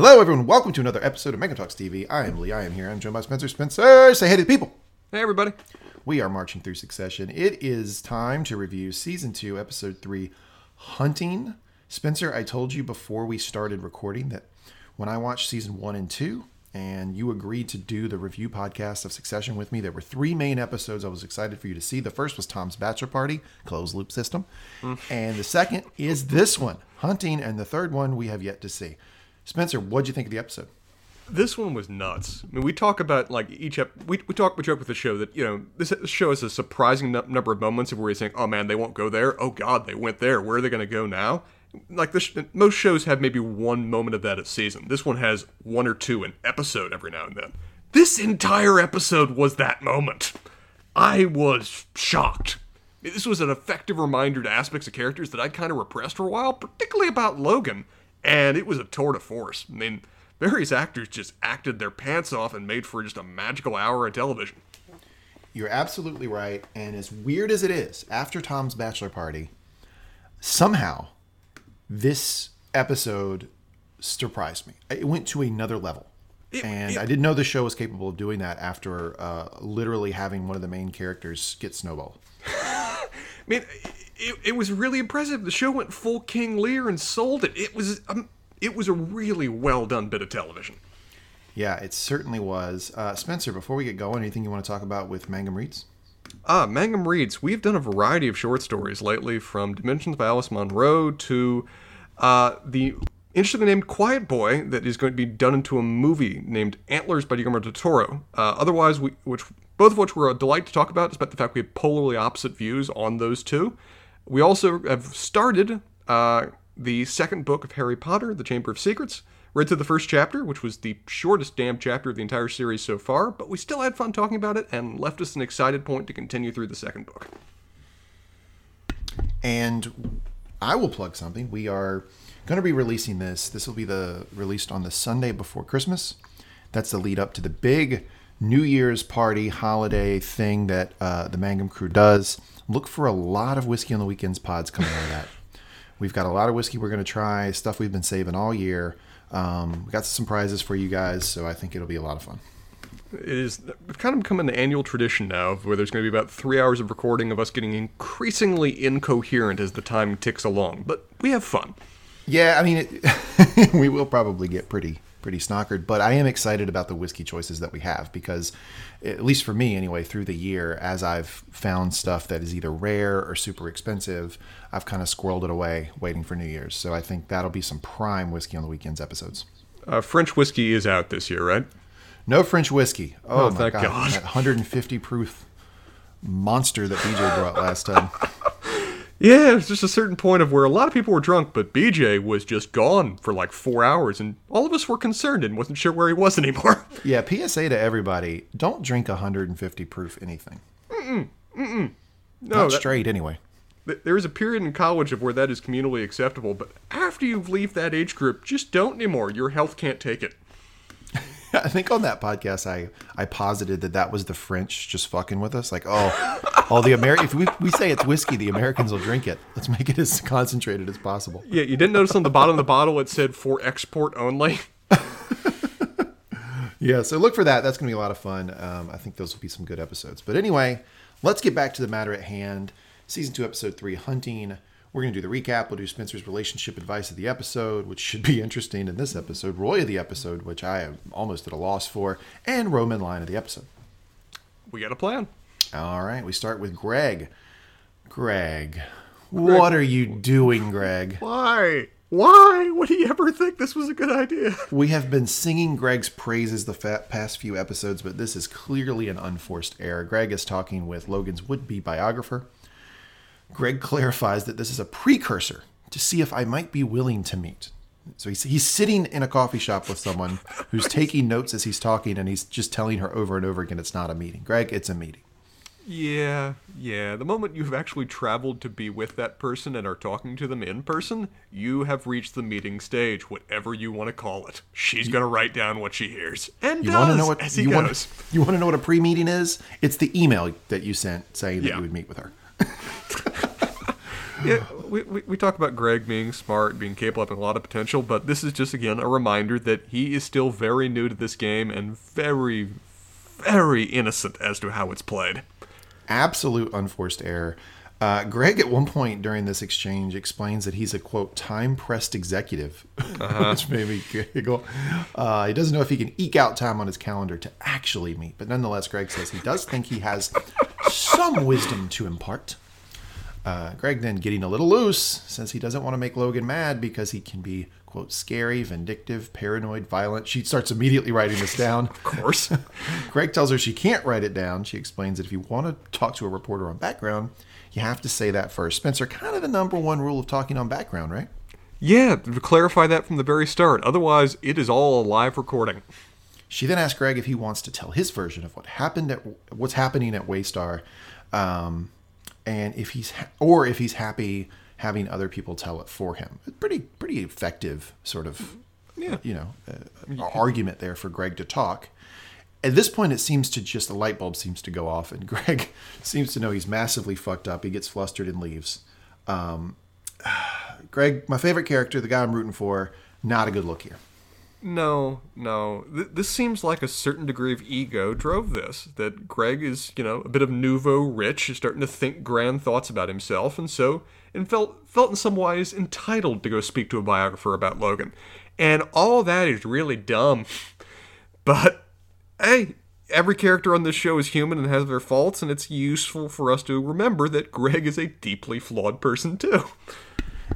Hello, everyone. Welcome to another episode of Megatalks TV. I am Lee. I am here. I'm joined by Spencer. Spencer, say hey to the people. Hey, everybody. We are marching through Succession. It is time to review Season 2, Episode 3, Hunting. Spencer, I told you before we started recording that when I watched Season 1 and 2, and you agreed to do the review podcast of Succession with me, there were three main episodes I was excited for you to see. The first was Tom's Bachelor Party, closed loop system. And the second is this one, Hunting. And the third one we have yet to see. Spencer, what did you think of the episode? This one was nuts. I mean, we talk about like each episode. We joke with the show that, you know, this show has a surprising number of moments of where you're saying, oh man, they won't go there. Oh God, they went there. Where are they going to go now? Like this, most shows have maybe one moment of that a season. This one has one or two an episode every now and then. This entire episode was that moment. I was shocked. This was an effective reminder to aspects of characters that I kind of repressed for a while, particularly about Logan. And it was a tour de force. I mean, various actors just acted their pants off and made for just a magical hour of television. You're absolutely right. And as weird as it is, after Tom's Bachelor Party, somehow this episode surprised me. It went to another level. I didn't know the show was capable of doing that after literally having one of the main characters get snowballed. I mean, it was really impressive. The show went full King Lear and sold it. It was a really well done bit of television. Yeah, it certainly was. Spencer, before we get going, anything you want to talk about with Mangum Reads? Mangum Reads. We've done a variety of short stories lately, from Dimensions by Alice Monroe to the interestingly named Quiet Boy that is going to be done into a movie named Antlers by Guillermo del Toro. Both of which were a delight to talk about, despite the fact we have polarly opposite views on those two. We also have started the second book of Harry Potter, The Chamber of Secrets. Read through the first chapter, which was the shortest damn chapter of the entire series so far, but we still had fun talking about it and left us an excited point to continue through the second book. And I will plug something. We are going to be releasing this. This will be released on the Sunday before Christmas. That's the lead up to the big New Year's party holiday thing that the Mangum crew does. Look for a lot of Whiskey on the Weekends pods coming out of that. We've got a lot of whiskey we're going to try, stuff we've been saving all year. We got some prizes for you guys, so I think it'll be a lot of fun. It is kind of become an annual tradition now, where there's going to be about 3 hours of recording of us getting increasingly incoherent as the time ticks along, but we have fun. Yeah, I mean, we will probably get pretty snockered, but I am excited about the whiskey choices that we have because, at least for me anyway, through the year, as I've found stuff that is either rare or super expensive, I've kind of squirreled it away waiting for New Year's. So I think that'll be some prime Whiskey on the Weekends episodes. French whiskey is out this year, right? No French whiskey. Oh my God. That 150 proof monster that BJ brought last time. Yeah, it was just a certain point of where a lot of people were drunk, but BJ was just gone for like 4 hours, and all of us were concerned and wasn't sure where he was anymore. Yeah, PSA to everybody, don't drink 150 proof anything. No, not straight anyway. There is a period in college of where that is communally acceptable, but after you've left that age group, just don't anymore. Your health can't take it. I think on that podcast, I posited that was the French just fucking with us. Like, the Americans, if we say it's whiskey, the Americans will drink it. Let's make it as concentrated as possible. Yeah, you didn't notice on the bottom of the bottle it said for export only? Yeah, so look for that. That's going to be a lot of fun. I think those will be some good episodes. But anyway, let's get back to the matter at hand. Season 2, Episode 3, Hunting. We're going to do the recap. We'll do Spencer's relationship advice of the episode, which should be interesting in this episode. Roy of the episode, which I am almost at a loss for. And Roman line of the episode. We got a plan. All right. We start with Greg. Greg, what are you doing, Greg? Why would he ever think this was a good idea? We have been singing Greg's praises the past few episodes, but this is clearly an unforced error. Greg is talking with Logan's would-be biographer. Greg clarifies that this is a precursor to see if I might be willing to meet. So he's sitting in a coffee shop with someone who's taking notes as he's talking, and he's just telling her over and over again, it's not a meeting. Greg, it's a meeting. Yeah. The moment you've actually traveled to be with that person and are talking to them in person, you have reached the meeting stage, whatever you want to call it. She's going to write down what she hears and does as he goes. You want to know what a pre-meeting is? It's the email that you sent saying that you would meet with her. Yeah, we talk about Greg being smart, being capable, having a lot of potential, but this is just, again, a reminder that he is still very new to this game and very, very innocent as to how it's played. Absolute unforced error. Greg, at one point during this exchange, explains that he's a, quote, time-pressed executive, which made me giggle. He doesn't know if he can eke out time on his calendar to actually meet. But nonetheless, Greg says he does think he has some wisdom to impart. Greg, then getting a little loose, says he doesn't want to make Logan mad because he can be, quote, scary, vindictive, paranoid, violent. She starts immediately writing this down. Of course. Greg tells her she can't write it down. She explains that if you want to talk to a reporter on background, you have to say that first. Spencer, kind of the number one rule of talking on background, right? Yeah, to clarify that from the very start. Otherwise, it is all a live recording. She then asks Greg if he wants to tell his version of what's happening at Waystar, and if he's happy having other people tell it for him. Pretty effective sort of, argument there for Greg to talk. At this point, it seems to just the light bulb seems to go off, and Greg seems to know he's massively fucked up. He gets flustered and leaves. Greg, my favorite character, the guy I'm rooting for, not a good look here. No. This seems like a certain degree of ego drove this, that Greg is, a bit of nouveau rich, is starting to think grand thoughts about himself, and so felt in some ways entitled to go speak to a biographer about Logan. And all that is really dumb. But hey, every character on this show is human and has their faults, and it's useful for us to remember that Greg is a deeply flawed person, too.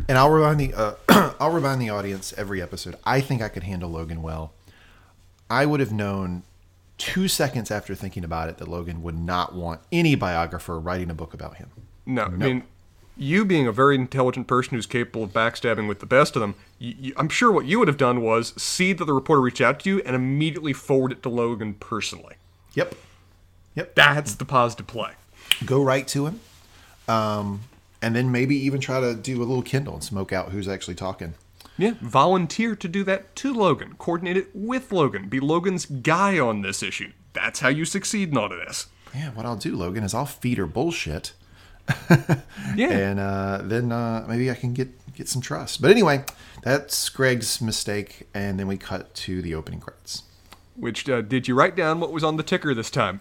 And I'll remind the audience every episode, I think I could handle Logan well. I would have known 2 seconds after thinking about it that Logan would not want any biographer writing a book about him. No. I mean, you being a very intelligent person who's capable of backstabbing with the best of them, I'm sure what you would have done was see that the reporter reached out to you and immediately forward it to Logan personally. Yep. That's the positive play. Go right to him. And then maybe even try to do a little Kindle and smoke out who's actually talking. Yeah, volunteer to do that to Logan. Coordinate it with Logan. Be Logan's guy on this issue. That's how you succeed in all of this. Yeah, what I'll do, Logan, is I'll feed her bullshit. Yeah. And then maybe I can get some trust. But anyway, that's Greg's mistake. And then we cut to the opening credits. Which, did you write down what was on the ticker this time?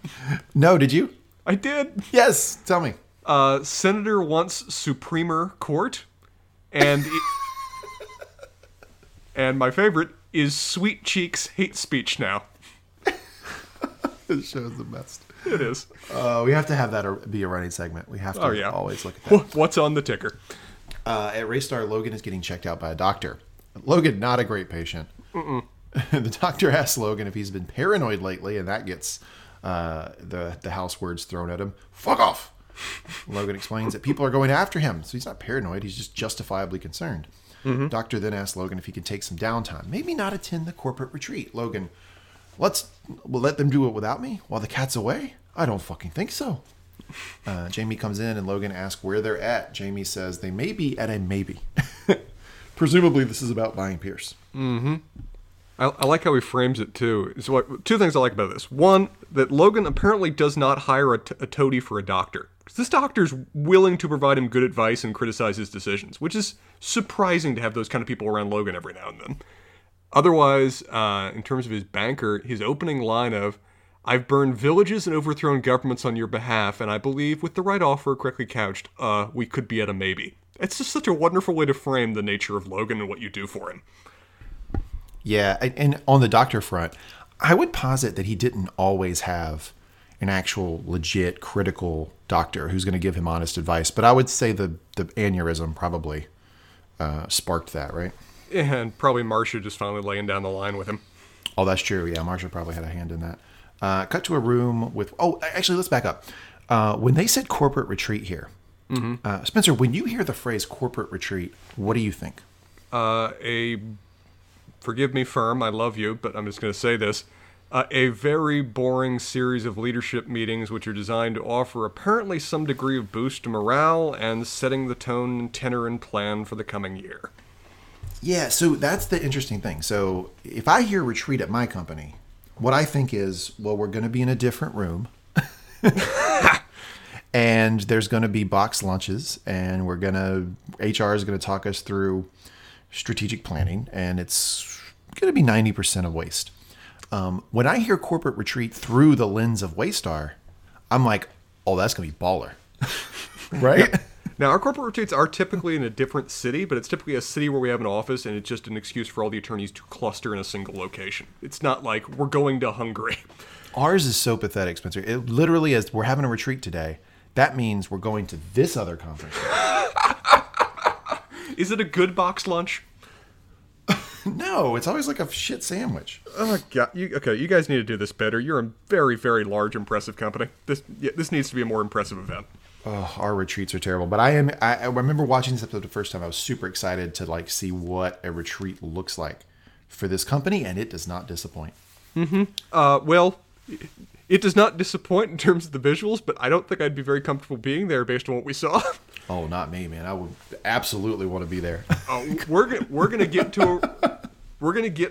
No, did you? I did. Yes, tell me. Senator wants Supremer Court, and and my favorite is Sweet Cheeks hate speech now. This show's the best. It is. We have to have that be a running segment. We have to always look at that. What's on the ticker? At Raystar, Logan is getting checked out by a doctor. Logan, not a great patient. Mm-mm. The doctor asks Logan if he's been paranoid lately, and that gets the house words thrown at him. Fuck off! Logan explains that people are going after him, so he's not paranoid, he's just justifiably concerned. Mm-hmm. Doctor then asks Logan if he can take some downtime, maybe not attend the corporate retreat. Logan, we'll let them do it without me while the cat's away? I don't fucking think so. Jamie comes in and Logan asks where they're at. Jamie says they may be at a maybe. Presumably this is about buying Pierce. Mm-hmm. I like how he frames it, too. So, two things I like about this. One, that Logan apparently does not hire a toady for a doctor. This doctor's willing to provide him good advice and criticize his decisions, which is surprising to have those kind of people around Logan every now and then. Otherwise, in terms of his banker, his opening line of, I've burned villages and overthrown governments on your behalf, and I believe with the right offer correctly couched, we could be at a maybe. It's just such a wonderful way to frame the nature of Logan and what you do for him. Yeah, and on the doctor front, I would posit that he didn't always have an actual, legit, critical doctor who's going to give him honest advice. But I would say the aneurysm probably sparked that, right? Yeah, and probably Marcia just finally laying down the line with him. Oh, that's true. Yeah, Marcia probably had a hand in that. Cut to a room with... Oh, actually, let's back up. When they said corporate retreat here, mm-hmm. Spencer, when you hear the phrase corporate retreat, what do you think? Forgive me, firm, I love you, but I'm just going to say this. A very boring series of leadership meetings which are designed to offer apparently some degree of boost to morale and setting the tone and tenor and plan for the coming year. Yeah, so that's the interesting thing. So if I hear retreat at my company, what I think is, well, we're going to be in a different room. And there's going to be box lunches, and we're going to, HR is going to talk us through strategic planning, and it's going to be 90% of waste. When I hear corporate retreat through the lens of Waystar, I'm like, oh, that's going to be baller. Right? Now, our corporate retreats are typically in a different city, but it's typically a city where we have an office, and it's just an excuse for all the attorneys to cluster in a single location. It's not like we're going to Hungary. Ours is so pathetic, Spencer. It literally is, we're having a retreat today. That means we're going to this other conference. Is it a good box lunch? No, it's always like a shit sandwich. Oh my god! Okay, you guys need to do this better. You're a very, very large, impressive company. This needs to be a more impressive event. Oh, our retreats are terrible. But I remember watching this episode the first time. I was super excited to like see what a retreat looks like for this company, and it does not disappoint. Mm-hmm. Well. It does not disappoint in terms of the visuals, but I don't think I'd be very comfortable being there based on what we saw. Oh, not me, man! I would absolutely want to be there. We're gonna get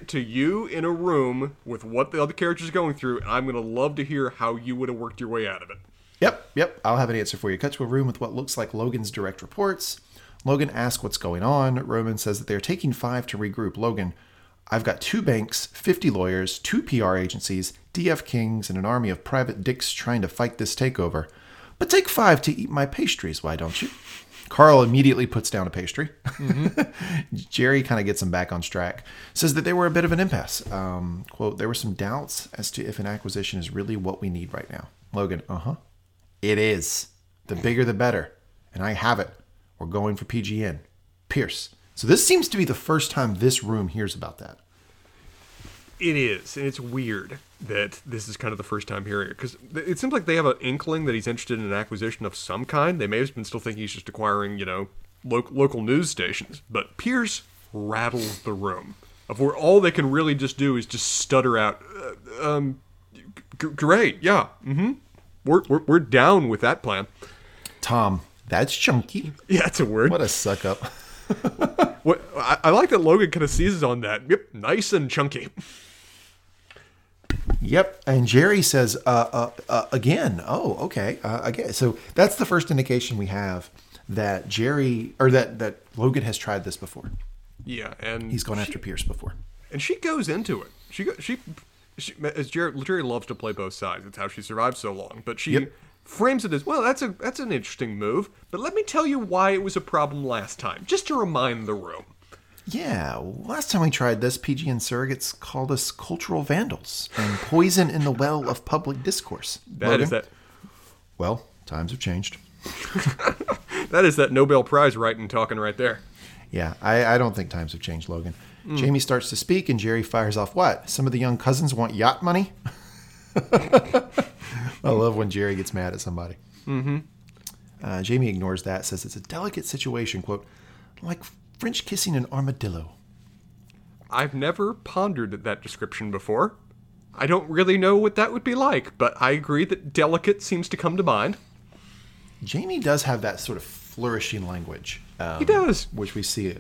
to you in a room with what the other characters are going through, and I'm gonna love to hear how you would have worked your way out of it. Yep. I'll have an answer for you. Cut to a room with what looks like Logan's direct reports. Logan asks what's going on. Roman says that they're taking 5 to regroup. Logan, I've got 2 banks, 50 lawyers, 2 PR agencies, DF Kings, and an army of private dicks trying to fight this takeover. But take 5 to eat my pastries, why don't you? Carl immediately puts down a pastry. Mm-hmm. Jerry kind of gets him back on track. Says that they were a bit of an impasse. Quote, there were some doubts as to if an acquisition is really what we need right now. Logan, It is. The bigger the better. And I have it. We're going for PGN. Pierce. So this seems to be the first time this room hears about that. It is, and it's weird that this is kind of the first time hearing it, because it seems like they have an inkling that he's interested in an acquisition of some kind. They may have been still thinking he's just acquiring, local news stations. But Pierce rattles the room, of where all they can really just do is just stutter out, great, yeah, mm-hmm, we're down with that plan. Tom, that's chunky. Yeah, that's a word. What a suck up. What, I like that Logan kind of seizes on that. Yep, nice and chunky. Yep, and Jerry says, again. Oh, okay, again. So that's the first indication we have that Jerry, or that Logan has tried this before. Yeah, and he's gone after Pierce before. And she goes into it. She as Jerry loves to play both sides. That's how she survived so long. But she frames it as, well, that's an interesting move, but let me tell you why it was a problem last time, just to remind the room. Yeah, last time we tried this, PGN surrogates called us cultural vandals and poison in the well of public discourse. Logan? Well, times have changed. That is that Nobel Prize writing talking right there. Yeah, I don't think times have changed, Logan. Mm. Jamie starts to speak and Jerry fires off, what? Some of the young cousins want yacht money? I love when Jerry gets mad at somebody. Mm-hmm. Jamie ignores that, says it's a delicate situation, quote, like French kissing an armadillo. I've never pondered that description before. I don't really know what that would be like, but I agree that delicate seems to come to mind. Jamie does have that sort of flourishing language. He does. Which we see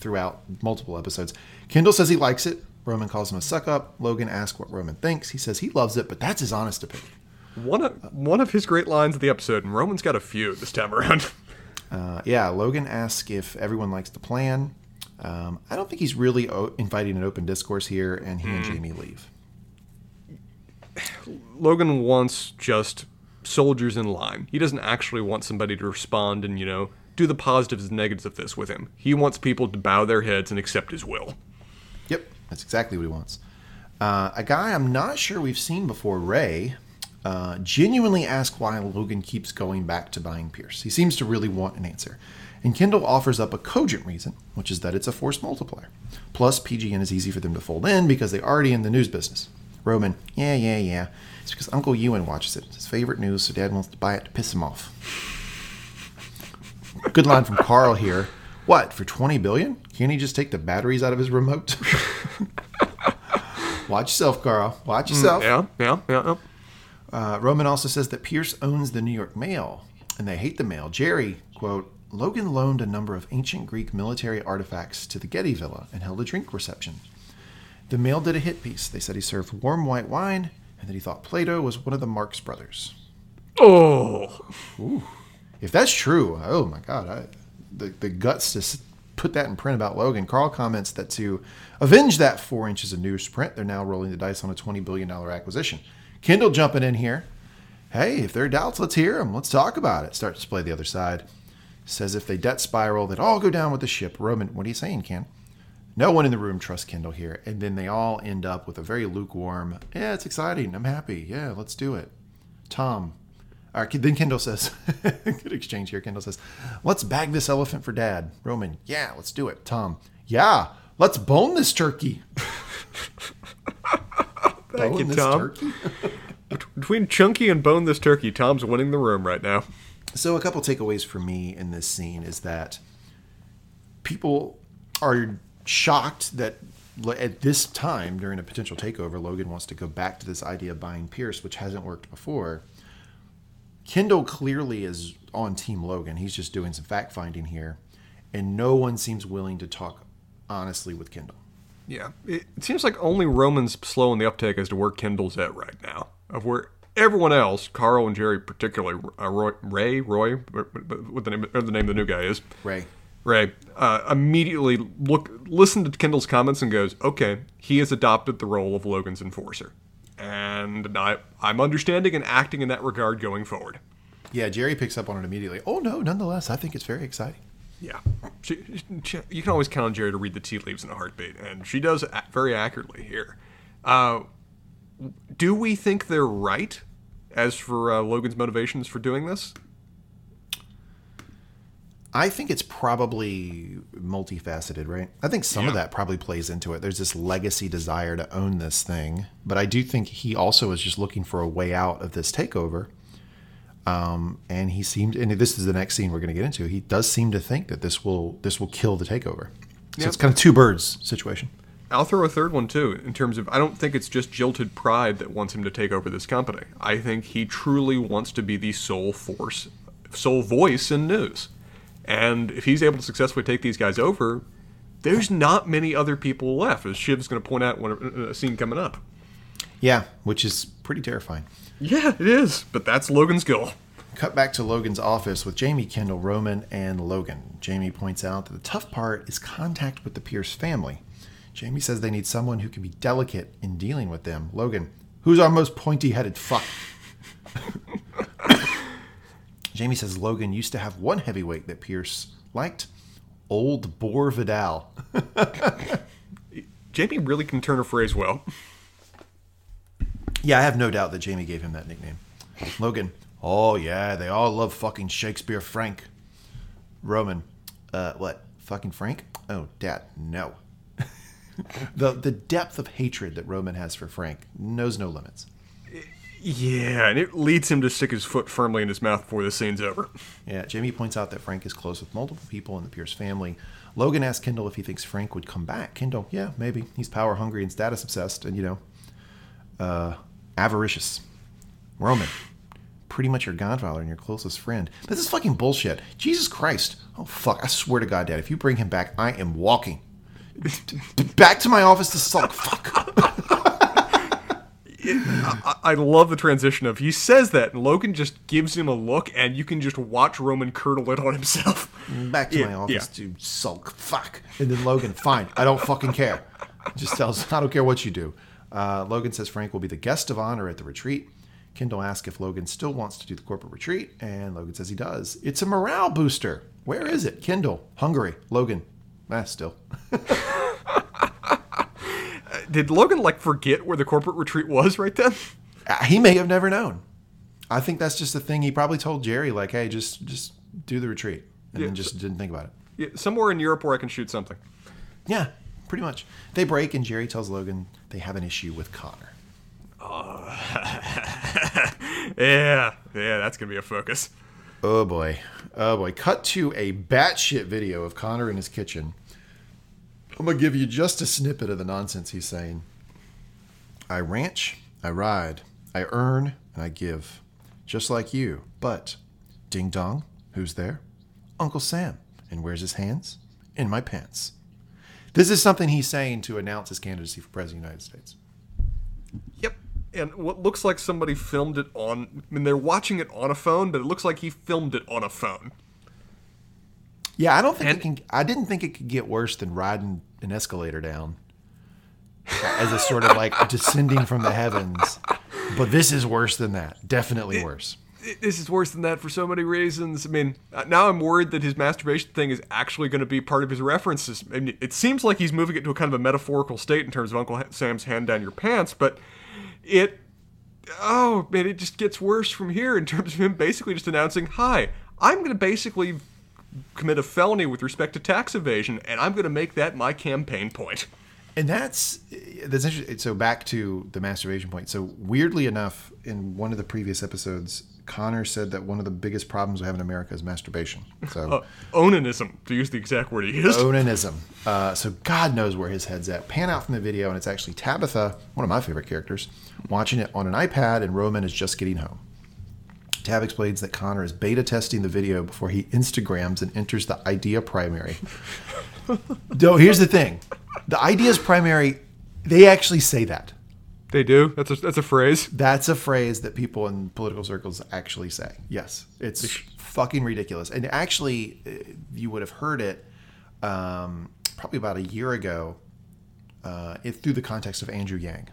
throughout multiple episodes. Kendall says he likes it. Roman calls him a suck-up. Logan asks what Roman thinks. He says he loves it, but that's his honest opinion. One of his great lines of the episode, and Roman's got a few this time around. Logan asks if everyone likes the plan. I don't think he's really inviting an open discourse here, and he and Jamie leave. Logan wants just soldiers in line. He doesn't actually want somebody to respond and, do the positives and negatives of this with him. He wants people to bow their heads and accept his will. Yep, that's exactly what he wants. A guy I'm not sure we've seen before, Ray, genuinely asks why Logan keeps going back to buying Pierce. He seems to really want an answer. And Kendall offers up a cogent reason, which is that it's a force multiplier. Plus, PGN is easy for them to fold in because they're already in the news business. Roman, yeah. It's because Uncle Ewan watches it. It's his favorite news, so Dad wants to buy it to piss him off. Good line from Carl here. What, for $20 billion? Can't he just take the batteries out of his remote? Watch yourself, Carl. Watch yourself. Yeah. Roman also says that Pierce owns the New York Mail, and they hate the Mail. Jerry, quote, Logan loaned a number of ancient Greek military artifacts to the Getty Villa and held a drink reception. The Mail did a hit piece. They said he served warm white wine and that he thought Plato was one of the Marx Brothers. Oh. Ooh. If that's true, oh my God. The guts to put that in print about Logan. Carl comments that to avenge that 4 inches of newsprint, they're now rolling the dice on a $20 billion acquisition. Kendall jumping in here. Hey, if there are doubts, let's hear them. Let's talk about it. Starts to play the other side. Says if they debt spiral, they'd all go down with the ship. Roman, what are you saying, Ken? No one in the room trusts Kendall here. And then they all end up with a very lukewarm, yeah, it's exciting. I'm happy. Yeah, let's do it. Tom. All right, then Kendall says, good exchange here. Kendall says, let's bag this elephant for Dad. Roman, yeah, let's do it. Tom, yeah, let's bone this turkey. Thank you, Tom. Between Chunky and Bone This Turkey, Tom's winning the room right now. So a couple takeaways for me in this scene is that people are shocked that at this time during a potential takeover, Logan wants to go back to this idea of buying Pierce, which hasn't worked before. Kendall clearly is on Team Logan. He's just doing some fact-finding here, and no one seems willing to talk honestly with Kendall. Yeah, it seems like only Roman's slow in the uptake as to where Kendall's at right now. Of where everyone else, Carl and Jerry particularly, Ray, what the name of the new guy is. Ray immediately listened to Kendall's comments and goes, okay, he has adopted the role of Logan's enforcer. And I'm understanding and acting in that regard going forward. Yeah, Jerry picks up on it immediately. Oh, no, nonetheless, I think it's very exciting. Yeah. She, you can always count on Jerry to read the tea leaves in a heartbeat, and she does very accurately here. Do we think they're right as for Logan's motivations for doing this? I think it's probably multifaceted, right? I think some of that probably plays into it. There's this legacy desire to own this thing, but I do think he also is just looking for a way out of this takeover. And he seemed, and this is the next scene we're going to get into. He does seem to think that this will kill the takeover. So it's kind of two birds situation. I'll throw a third one too, in terms of I don't think it's just jilted pride that wants him to take over this company. I think he truly wants to be the sole force, sole voice in news. And if he's able to successfully take these guys over, there's not many other people left, as Shiv's going to point out in a scene coming up. Yeah, which is pretty terrifying. Yeah, it is, but that's Logan's goal. Cut back to Logan's office with Jamie, Kendall, Roman, and Logan. Jamie points out that the tough part is contact with the Pierce family. Jamie says they need someone who can be delicate in dealing with them. Logan, who's our most pointy-headed fuck? Jamie says Logan used to have one heavyweight that Pierce liked, Old Boar Vidal. Jamie really can turn a phrase well. Yeah, I have no doubt that Jamie gave him that nickname. Logan, oh yeah, they all love fucking Shakespeare Frank. Roman, what, fucking Frank? Oh, Dad, no. The depth of hatred that Roman has for Frank knows no limits. Yeah, and it leads him to stick his foot firmly in his mouth before the scene's over. Yeah, Jamie points out that Frank is close with multiple people in the Pierce family. Logan asks Kendall if he thinks Frank would come back. Kendall, yeah, maybe. He's power-hungry and status-obsessed and, avaricious. Roman, pretty much your godfather and your closest friend. This is fucking bullshit. Jesus Christ. Oh, fuck. I swear to God, Dad, if you bring him back, I am walking. Back to my office to sulk. Fuck. I love the transition of he says that and Logan just gives him a look and you can just watch Roman curdle it on himself. Back to my office to sulk. Fuck. And then Logan, fine. I don't fucking care. Just tells, I don't care what you do. Logan says Frank will be the guest of honor at the retreat. Kendall asks if Logan still wants to do the corporate retreat and Logan says he does. It's a morale booster. Where is it? Kendall, Hungary. Logan, still. Did Logan, forget where the corporate retreat was right then? He may have never known. I think that's just the thing. He probably told Jerry, hey, just do the retreat. And then just didn't think about it. Yeah, somewhere in Europe where I can shoot something. Yeah, pretty much. They break, and Jerry tells Logan they have an issue with Connor. Oh. Yeah, that's going to be a focus. Oh, boy. Cut to a batshit video of Connor in his kitchen. I'm going to give you just a snippet of the nonsense he's saying. I ranch, I ride, I earn, and I give. Just like you. But, ding dong, who's there? Uncle Sam. And where's his hands? In my pants. This is something he's saying to announce his candidacy for President of the United States. Yep. and what looks like somebody filmed it on... I mean, they're watching it on a phone, but it looks like he filmed it on a phone. Yeah, I don't think I didn't think it could get worse than riding an escalator down as a sort of like descending from the heavens. But this is worse than that. Definitely worse. This is worse than that for so many reasons. I mean, now I'm worried that his masturbation thing is actually going to be part of his references. I mean, it seems like he's moving it to a kind of a metaphorical state in terms of Uncle Sam's hand down your pants, but it just gets worse from here in terms of him basically just announcing, hi, I'm going to basically commit a felony with respect to tax evasion, and I'm going to make that my campaign point. And that's interesting. So back to the masturbation point. So weirdly enough, in one of the previous episodes, Connor said that one of the biggest problems we have in America is masturbation. So onanism, to use the exact word he used. Onanism. So God knows where his head's at. Pan out from the video, and it's actually Tabitha, one of my favorite characters, watching it on an iPad, and Roman is just getting home. Tab explains that Connor is beta testing the video before he Instagrams and enters the idea primary. No, here's the thing. The ideas primary, they actually say that. They do? That's a phrase? That's a phrase that people in political circles actually say. Yes. It's fucking ridiculous. And actually, you would have heard it probably about a year ago through the context of Andrew Yang.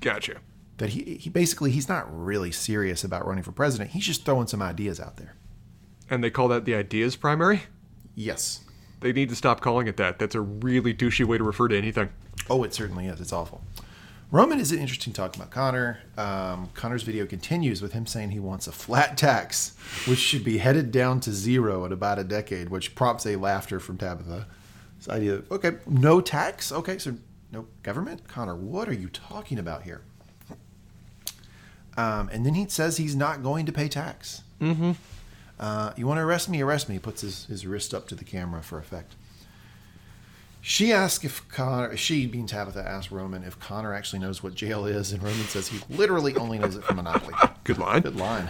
Gotcha. That he basically, he's not really serious about running for president. He's just throwing some ideas out there. And they call that the ideas primary? Yes. They need to stop calling it that. That's a really douchey way to refer to anything. Oh, it certainly is. It's awful. Roman is interesting talking about Connor. Connor's video continues with him saying he wants a flat tax, which should be headed down to zero in about a decade, which prompts a laughter from Tabitha. This idea of, okay, no tax? Okay, so no government? Connor, what are you talking about here? And then he says he's not going to pay tax. Mm-hmm. You want to arrest me? Arrest me. He puts his wrist up to the camera for effect. She asks if Connor, she being Tabitha, asks Roman if Connor actually knows what jail is, and Roman says he literally only knows it from Monopoly. Good line. Good line.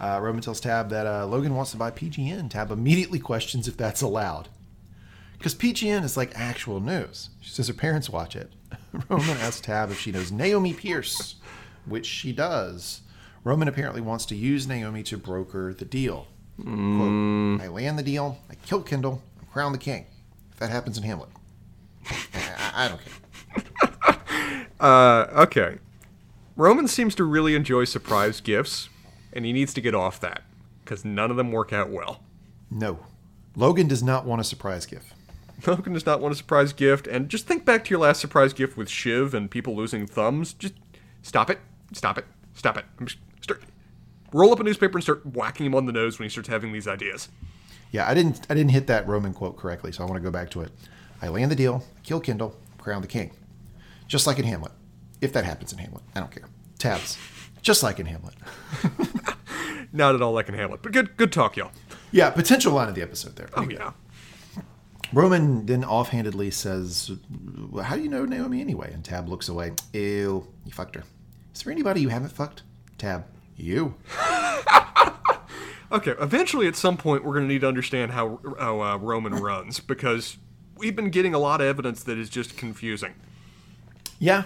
Roman tells Tab that Logan wants to buy PGN. Tab immediately questions if that's allowed. Because PGN is like actual news. She says her parents watch it. Roman asks Tab if she knows Naomi Pierce, which she does. Roman apparently wants to use Naomi to broker the deal. Quote, I land the deal, I kill Kendall, I'm crowned the king. If that happens in Hamlet, I don't care. Okay. Roman seems to really enjoy surprise gifts, and he needs to get off that, because none of them work out well. No. Logan does not want a surprise gift. Logan does not want a surprise gift, and just think back to your last surprise gift with Shiv and people losing thumbs. Just stop it. Roll up a newspaper and start whacking him on the nose when he starts having these ideas. Yeah, I didn't hit that Roman quote correctly, so I want to go back to it. I land the deal, kill Kendall, crown the king. Just like in Hamlet. If that happens in Hamlet. I don't care. Tabs. Just like in Hamlet. Not at all like in Hamlet, but good talk, y'all. Yeah, potential line of the episode there. Oh, yeah. Roman then offhandedly says, well, how do you know Naomi anyway? And Tab looks away. Ew, you fucked her. Is there anybody you haven't fucked? Tab, you. Okay, eventually at some point we're going to need to understand how Roman runs, because we've been getting a lot of evidence that is just confusing. Yeah.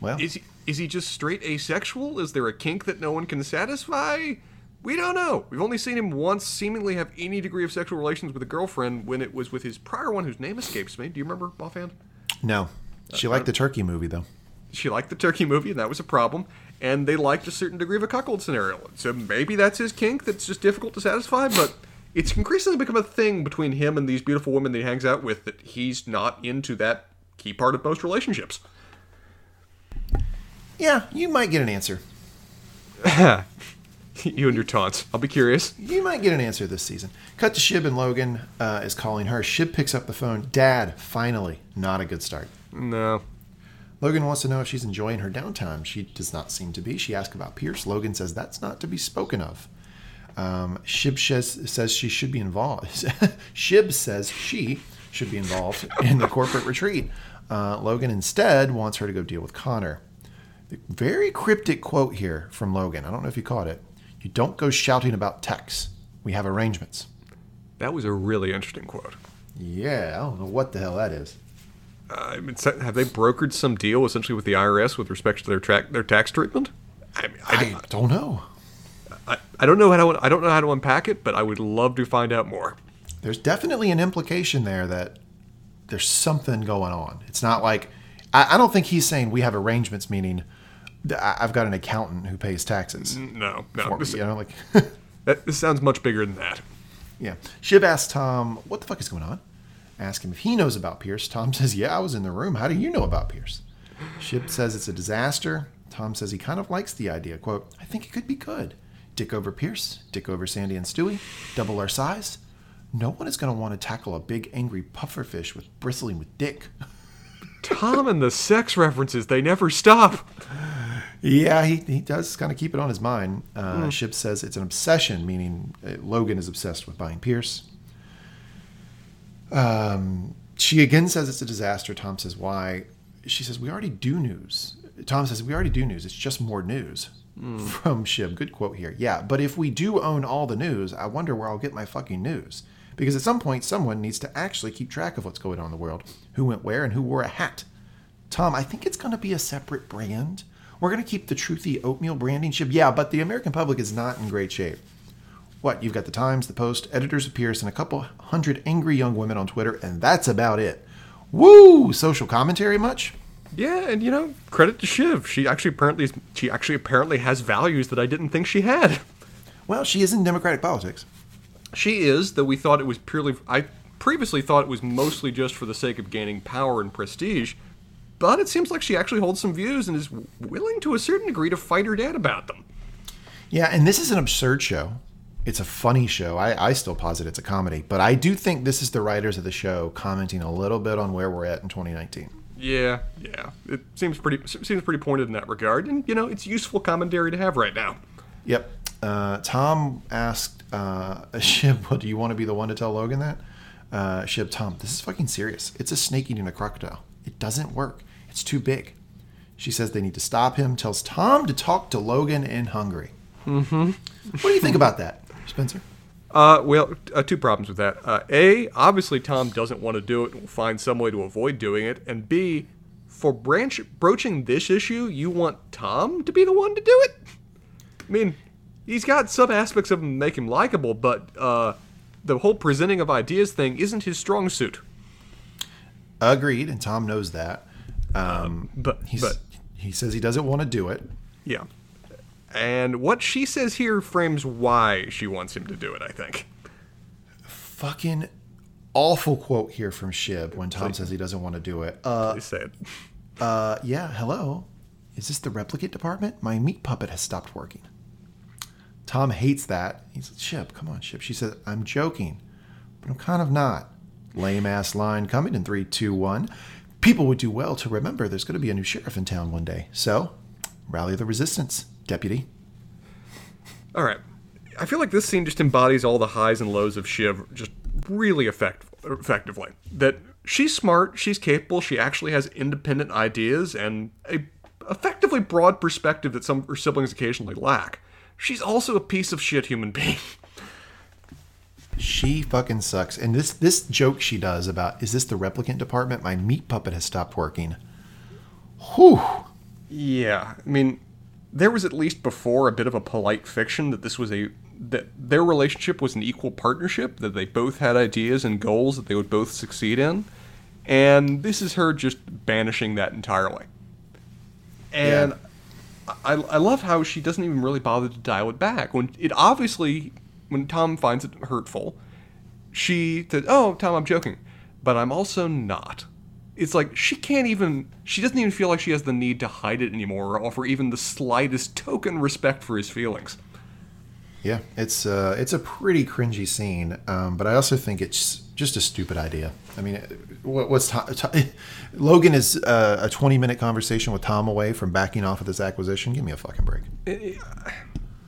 Well, is he just straight asexual? Is there a kink that no one can satisfy? We don't know. We've only seen him once seemingly have any degree of sexual relations with a girlfriend, when it was with his prior one whose name escapes me. Do you remember offhand? No. She liked the turkey movie, though. She liked the turkey movie, and that was a problem. And they liked a certain degree of a cuckold scenario. So maybe that's his kink that's just difficult to satisfy, but it's increasingly become a thing between him and these beautiful women that he hangs out with, that he's not into that key part of most relationships. Yeah, you might get an answer. You and your taunts. I'll be curious. You might get an answer this season. Cut to Shib, and Logan is calling her. Shib picks up the phone. Dad, finally. Not a good start. No. Logan wants to know if she's enjoying her downtime. She does not seem to be. She asks about Pierce. Logan says that's not to be spoken of. Shib says she should be involved. Shib says she should be involved in the corporate retreat. Logan instead wants her to go deal with Connor. The very cryptic quote here from Logan. I don't know if you caught it. You don't go shouting about tax. We have arrangements. That was a really interesting quote. Yeah, I don't know what the hell that is. I mean, have they brokered some deal essentially with the IRS with respect to their tax treatment? I mean, I don't know. I don't know how to unpack it, but I would love to find out more. There's definitely an implication there that there's something going on. It's not like I don't think he's saying we have arrangements, meaning I've got an accountant who pays taxes. No. This, you know, like this sounds much bigger than that. Yeah. Shiv asked Tom, what the fuck is going on? Ask him if he knows about Pierce. Tom says, yeah, I was in the room. How do you know about Pierce? Shiv says it's a disaster. Tom says he kind of likes the idea. Quote, I think it could be good. Dick over Pierce, dick over Sandy and Stewie, double our size. No one is going to want to tackle a big, angry pufferfish with bristling with dick. Tom and the sex references, they never stop. Yeah, he does kind of keep it on his mind. Shiv says it's an obsession, meaning Logan is obsessed with buying Pierce. She again says it's a disaster. Tom says, why? She says, we already do news. Tom says, we already do news. It's just more news. From Shiv. Good quote here. Yeah, but if we do own all the news, I wonder where I'll get my fucking news. Because at some point, someone needs to actually keep track of what's going on in the world. Who went where and who wore a hat. Tom, I think it's going to be a separate brand. We're going to keep the Truthy Oatmeal branding, Shiv. Yeah, but the American public is not in great shape. What? You've got the Times, the Post, editors of Pierce, and a couple hundred angry young women on Twitter, and that's about it. Woo! Social commentary much? Yeah, and you know, credit to Shiv. She actually apparently has values that I didn't think she had. Well, she is in Democratic politics. She is, though we thought it was purely... I previously thought it was mostly just for the sake of gaining power and prestige, but it seems like she actually holds some views and is willing to a certain degree to fight her dad about them. Yeah, and this is an absurd show. It's a funny show. I still posit it's a comedy, but I do think this is the writers of the show commenting a little bit on where we're at in 2019. Yeah. It seems pretty pointed in that regard, and you know, it's useful commentary to have right now. Yep. Tom asked Shiv, "Do you want to be the one to tell Logan that?" Shiv, Tom, this is fucking serious. It's a snake eating a crocodile. It doesn't work. It's too big. She says they need to stop him. Tells Tom to talk to Logan in Hungary. Mm-hmm. What do you think about that, Spencer? Well, two problems with that. A, obviously Tom doesn't want to do it and will find some way to avoid doing it. And B, for broaching this issue, you want Tom to be the one to do it? I mean, he's got some aspects of him that make him likable, but the whole presenting of ideas thing isn't his strong suit. Agreed, and Tom knows that. But he says he doesn't want to do it. Yeah. And what she says here frames why she wants him to do it, I think. Fucking awful quote here from Shiv when Tom says he doesn't want to do it. Please say it. Yeah, hello. Is this the replicate department? My meat puppet has stopped working. Tom hates that. He says, Shiv, come on, Shiv. She says, I'm joking, but I'm kind of not. Lame-ass line coming in 3, 2, 1. People would do well to remember there's going to be a new sheriff in town one day. So, rally the resistance. Deputy. All right. I feel like this scene just embodies all the highs and lows of Shiv just really effectively. That she's smart, she's capable, she actually has independent ideas and a effectively broad perspective that some of her siblings occasionally lack. She's also a piece of shit human being. She fucking sucks. And this joke she does about, is this the replicant department? My meat puppet has stopped working. Whew. Yeah. I mean... there was at least before a bit of a polite fiction that this was that their relationship was an equal partnership, that they both had ideas and goals that they would both succeed in. And this is her just banishing that entirely. And yeah. I love how she doesn't even really bother to dial it back. When Tom finds it hurtful, she said, oh, Tom, I'm joking, but I'm also not. It's like she doesn't even feel like she has the need to hide it anymore or offer even the slightest token respect for his feelings. Yeah, it's a pretty cringy scene, but I also think it's just a stupid idea. I mean, Logan is a 20-minute conversation with Tom away from backing off of this acquisition. Give me a fucking break.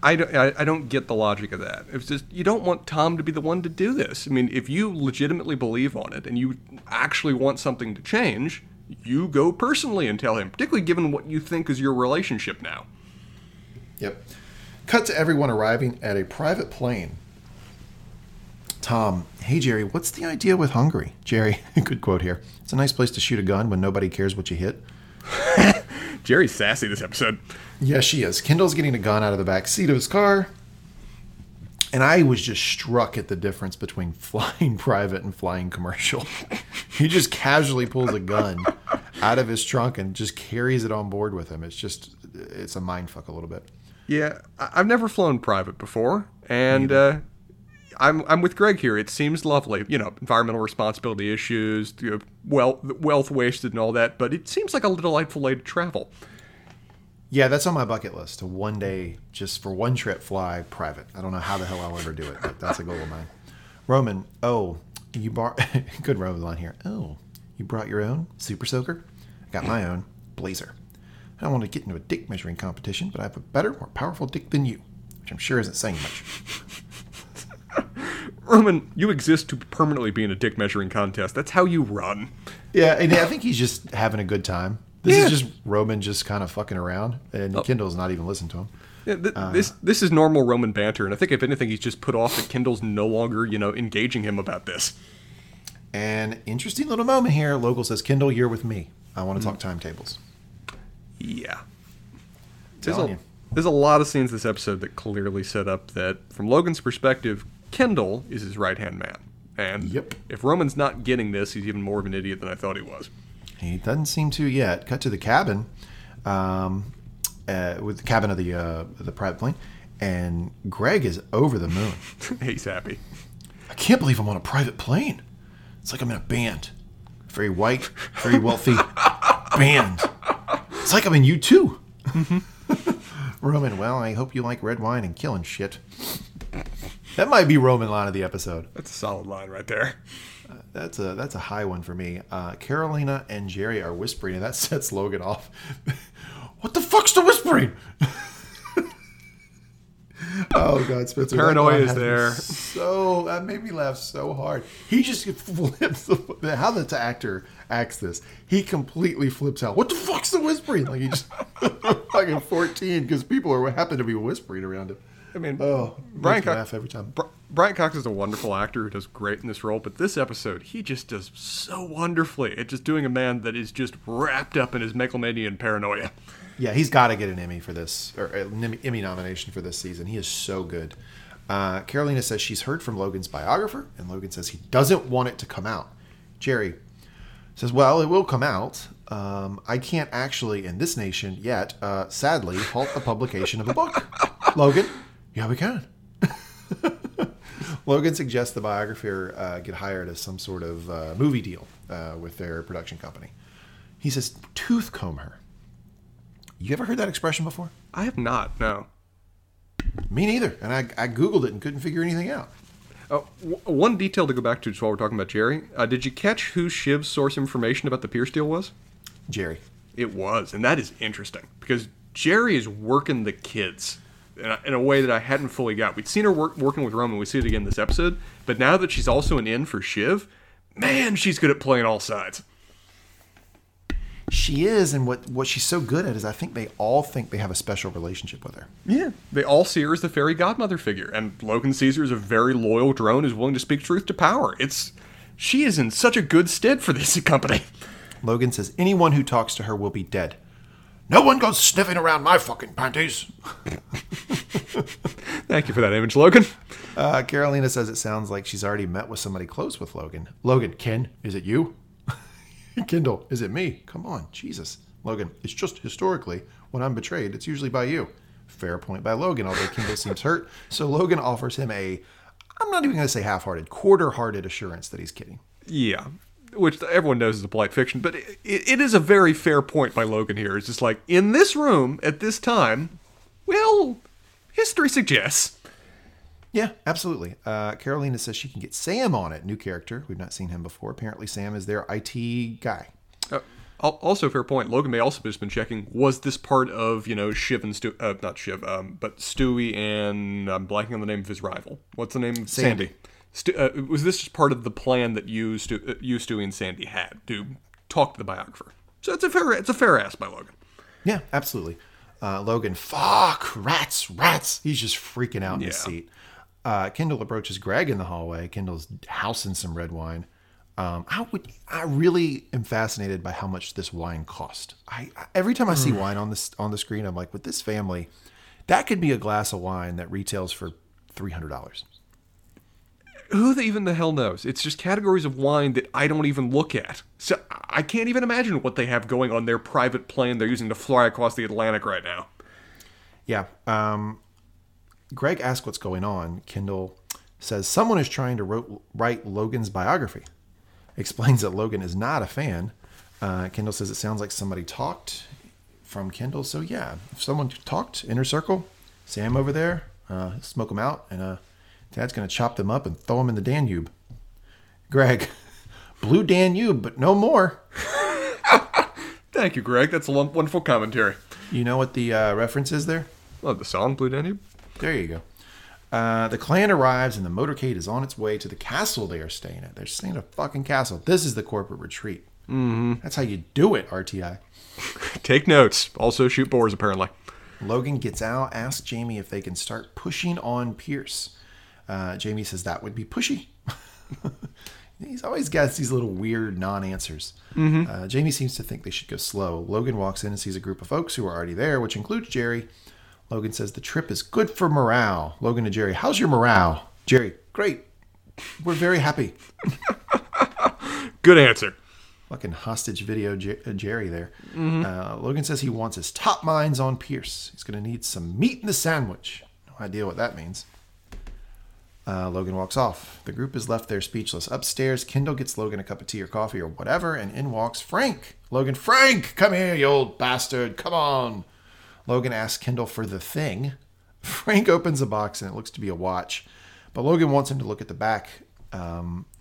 I don't get the logic of that. It's just you don't want Tom to be the one to do this. I mean, if you legitimately believe on it and you actually want something to change, you go personally and tell him, particularly given what you think is your relationship now. Yep. Cut to everyone arriving at a private plane. Tom, hey, Jerry, what's the idea with Hungary? Jerry, good quote here. It's a nice place to shoot a gun when nobody cares what you hit. Jerry's sassy this episode. Yeah, she is. Kendall's getting a gun out of the back seat of his car. And I was just struck at the difference between flying private and flying commercial. He just casually pulls a gun out of his trunk and just carries it on board with him. It's just, it's a mindfuck a little bit. Yeah, I've never flown private before, and I'm with Greg here. It seems lovely, you know, environmental responsibility issues, you know, wealth wasted and all that, but it seems like a delightful way to travel. Yeah, that's on my bucket list, to one day, just for one trip, fly private. I don't know how the hell I'll ever do it, but that's a goal of mine. Roman, good Roman line here. Oh, you brought your own super soaker? I got my own blazer. I don't want to get into a dick measuring competition, but I have a better, more powerful dick than you, which I'm sure isn't saying much. Roman, you exist to permanently be in a dick measuring contest. That's how you run. Yeah, and I think he's just having a good time. This is just Roman just kind of fucking around, and Kendall's not even listening to him. Yeah, this is normal Roman banter, and I think if anything, he's just put off that Kendall's no longer, you know, engaging him about this. An interesting little moment here. Local says, Kendall, you're with me. I want to talk timetables. Yeah. There's a lot of scenes this episode that clearly set up that, from Logan's perspective, Kendall is his right-hand man. And if Roman's not getting this, he's even more of an idiot than I thought he was. He doesn't seem to yet. Cut to the cabin, with the cabin of the private plane, and Greg is over the moon. He's happy. I can't believe I'm on a private plane. It's like I'm in a band. Very white, very wealthy band. It's like I'm in U2. Mm-hmm. Roman, well, I hope you like red wine and killing shit. That might be Roman line of the episode. That's a solid line right there. That's a high one for me. Carolina and Jerry are whispering, and that sets Logan off. What the fuck's the whispering? Oh, God, Spencer. The paranoia is there. So that made me laugh so hard. He just flips how the actor acts this. He completely flips out. What the fuck's the whispering? Like he just fucking 14 because people happen to be whispering around him. I mean, Brian Cox laugh every time. Brian Cox is a wonderful actor who does great in this role, but this episode, he just does so wonderfully at just doing a man that is just wrapped up in his megalomanian paranoia. Yeah, he's got to get an Emmy for this, or an Emmy nomination for this season. He is so good. Carolina says she's heard from Logan's biographer, and Logan says he doesn't want it to come out. Jerry says, well, it will come out. I can't actually, in this nation yet, sadly, halt the publication of a book. Logan, yeah, we can. Logan suggests the biographer get hired as some sort of movie deal with their production company. He says, toothcomb her. You ever heard that expression before? I have not, no. Me neither. And I Googled it and couldn't figure anything out. One detail to go back to just while we're talking about Jerry. Did you catch who Shiv's source information about the Pierce deal was? Jerry. It was. And that is interesting because Jerry is working the kids in a way that I hadn't fully got. We'd seen her working with Roman. We see it again this episode. But now that she's also an in for Shiv, man, she's good at playing all sides. She is, and what she's so good at is I think they all think they have a special relationship with her. Yeah, they all see her as the fairy godmother figure, and Logan sees her as a very loyal drone who's willing to speak truth to power. She is in such a good stead for this company. Logan says, anyone who talks to her will be dead. No one goes sniffing around my fucking panties. Thank you for that image, Logan. Carolina says it sounds like she's already met with somebody close with Logan. Logan, Ken, is it you? Kendall, is it me? Come on, Jesus. Logan, it's just historically, when I'm betrayed, it's usually by you. Fair point by Logan, although Kendall seems hurt. So Logan offers him I'm not even going to say half-hearted, quarter-hearted assurance that he's kidding. Yeah, which everyone knows is a polite fiction, but it is a very fair point by Logan here. It's just like, in this room, at this time, well, history suggests. Yeah, absolutely. Carolina says she can get Sam on it. New character. We've not seen him before. Apparently, Sam is their IT guy. Also, fair point. Logan may also have just been checking, was this part of, you know, Shiv and Stewie, but Stewie and, I'm blanking on the name of his rival. What's the name? Sandy. Was this just part of the plan that you, Stewie, and Sandy had to talk to the biographer? So it's a fair ask by Logan. Yeah, absolutely. Logan, fuck, rats. He's just freaking out in his seat. Kendall approaches Greg in the hallway. Kendall's housing some red wine. I really am fascinated by how much this wine cost. Every time I see wine on the screen, I'm like, with this family, that could be a glass of wine that retails for $300. Who even the hell knows? It's just categories of wine that I don't even look at. So I can't even imagine what they have going on their private plane they're using to fly across the Atlantic right now. Yeah. Greg asks what's going on. Kendall says someone is trying to write Logan's biography. Explains that Logan is not a fan. Kendall says it sounds like somebody talked from Kendall. So yeah, if someone talked, inner circle, Sam over there, smoke them out, and Dad's going to chop them up and throw them in the Danube. Greg, blue Danube, but no more. Thank you, Greg. That's a wonderful commentary. You know what the reference is there? Oh, the song, Blue Danube. There you go. The clan arrives and the motorcade is on its way to the castle they are staying at. They're staying at a fucking castle. This is the corporate retreat. Mm-hmm. That's how you do it, RTI. Take notes. Also shoot boars, apparently. Logan gets out, asks Jamie if they can start pushing on Pierce. Jamie says that would be pushy. He's always got these little weird non-answers. Mm-hmm. Jamie seems to think they should go slow. Logan walks in and sees a group of folks who are already there, which includes Jerry. Logan says the trip is good for morale. Logan to Jerry, how's your morale? Jerry, great. We're very happy. Good answer. Fucking hostage video Jerry there. Mm-hmm. Logan says he wants his top minds on Pierce. He's going to need some meat in the sandwich. No idea what that means. Logan walks off. The group is left there speechless. Upstairs, Kendall gets Logan a cup of tea or coffee or whatever, and in walks Frank. Logan, Frank, come here, you old bastard. Come on. Logan asks Kendall for the thing. Frank opens a box, and it looks to be a watch. But Logan wants him to look at the back.